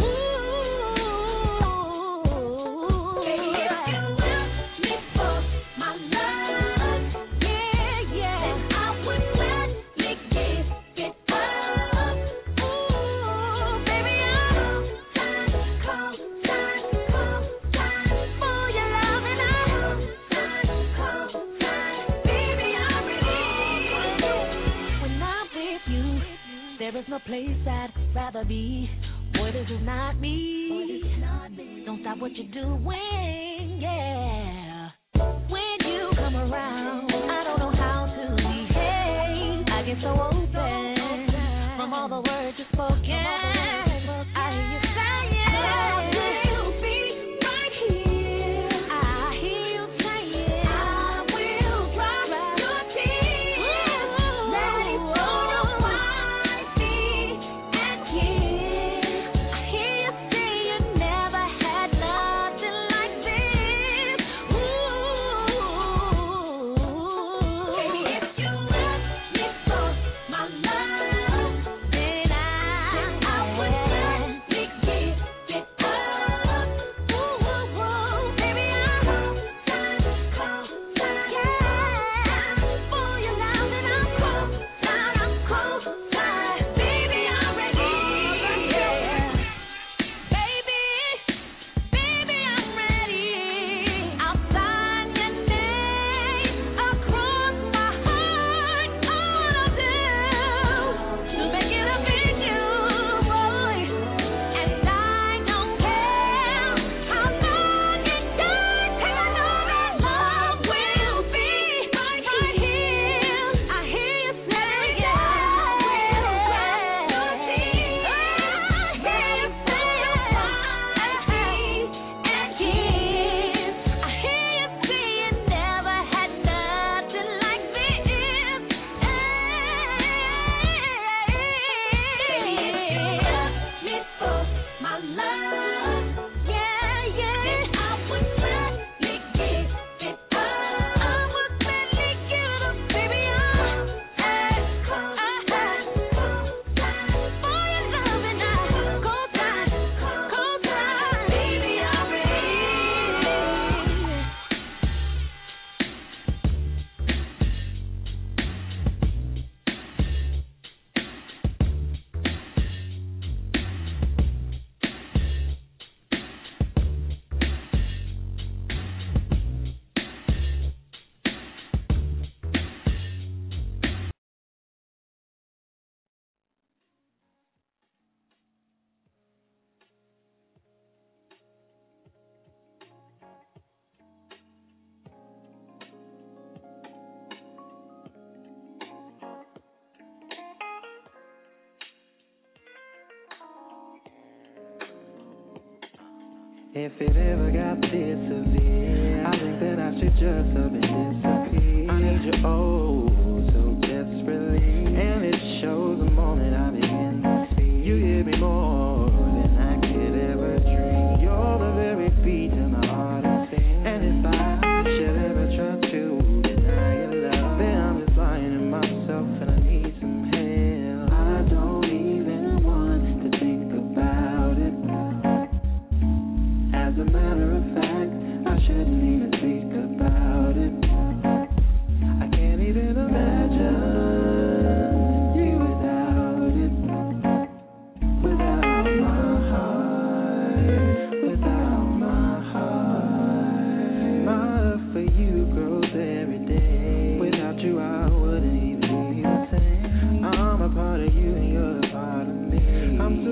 There's no place I'd rather be. Boy, this is not me. Boy, is not me. Don't stop what you're doing, yeah. When you come around, I don't know how to behave. I get so open from all the words you've spoken. Woo! If it ever got this severe, I think that I should just have been disappeared. I need you oh so desperately, and it shows the moment I begin to see. You give me more than I could ever dream. You're the very beat of my heart and sing. And if I should ever try to deny your love, then I'm just lying to myself and I need some help. I don't even want to think about it. As a matter of fact, I shouldn't even think about it. I can't even imagine.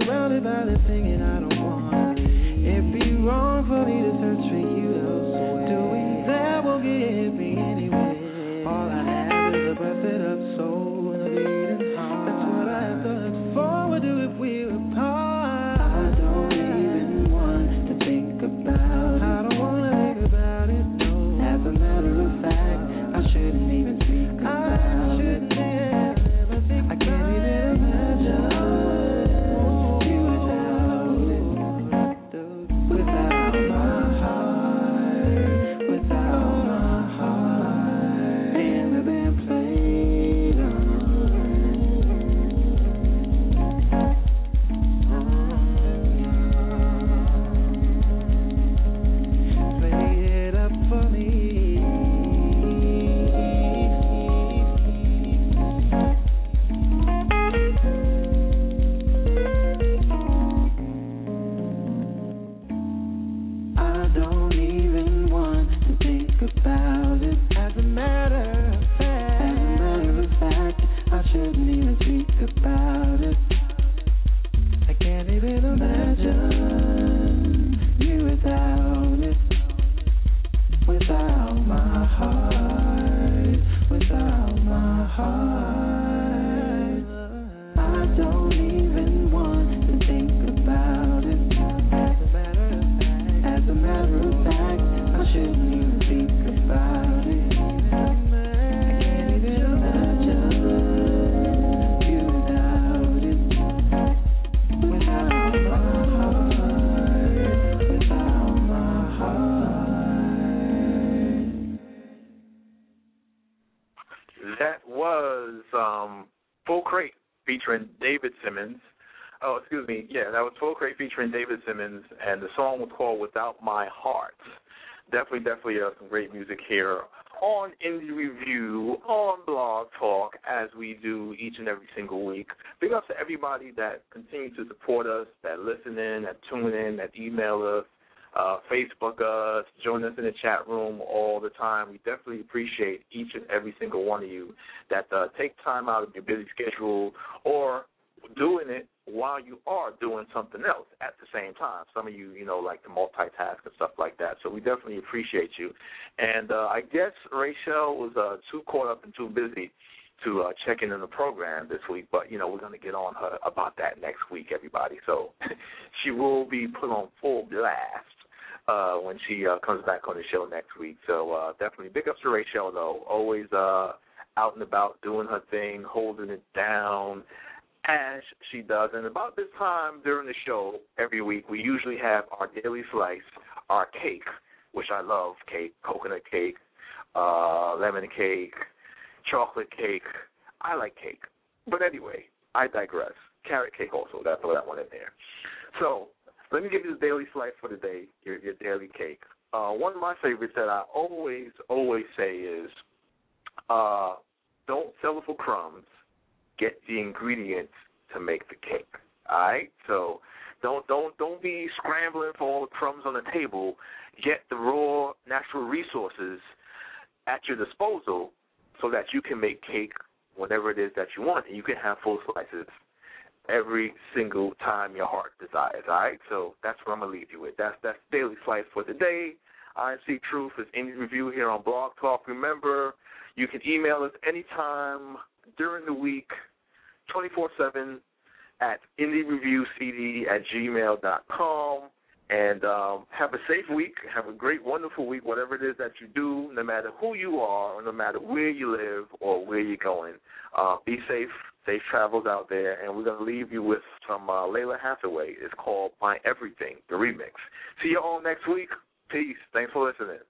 Surrounded by the thing and I don't want it. It'd be wrong for me to search for you elsewhere. Doing that will get me anywhere. All I have is a breath that up soul and a beating heart. That's what I have to look forward to if we were apart. I don't even want to think about it. I don't want to think about it, no. As a matter of fact, I shouldn't even think about it. I shouldn't ever think about it. I can't even imagine. Oh, excuse me. Yeah, that was Full Crate featuring David Simmons, and the song was called Without My Heart. Definitely, definitely uh, some great music here on Indie Review, on Blog Talk, as we do each and every single week. Big ups to everybody that continues to support us, that listen in, that tune in, that email us, uh, Facebook us, join us in the chat room all the time. We definitely appreciate each and every single one of you that uh, take time out of your busy schedule or doing it while you are doing something else at the same time. Some of you, you know, like to multitask and stuff like that. So we definitely appreciate you. And uh, I guess Rachelle was uh, too caught up and too busy to uh, check in on the program this week. But, you know, we're going to get on her about that next week, everybody. So she will be put on full blast uh, when she uh, comes back on the show next week. So uh, definitely big ups to Rachelle, though. Always uh, out and about doing her thing, holding it down, as she does. And about this time during the show every week, we usually have our daily slice, our cake, which I love cake, coconut cake, uh, lemon cake, chocolate cake. I like cake. But anyway, I digress. Carrot cake also. That's what I want in there. So let me give you the daily slice for today, your, your daily cake. Uh, one of my favorites that I always, always say is uh, don't settle for crumbs. Get the ingredients to make the cake. All right, so don't don't don't be scrambling for all the crumbs on the table. Get the raw natural resources at your disposal so that you can make cake whenever it is that you want, and you can have full slices every single time your heart desires. All right, so that's what I'm gonna leave you with. That's that's daily slice for today. I see Truth is Indie Review here on Blog Talk. Remember, you can email us anytime during the week, twenty-four seven, at indie review c d at gmail dot com. And um, have a safe week. Have a great, wonderful week, whatever it is that you do, no matter who you are, or no matter where you live or where you're going. Uh, be safe. Safe travels out there. And we're going to leave you with some uh, Layla Hathaway. It's called My Everything, the remix. See you all next week. Peace. Thanks for listening.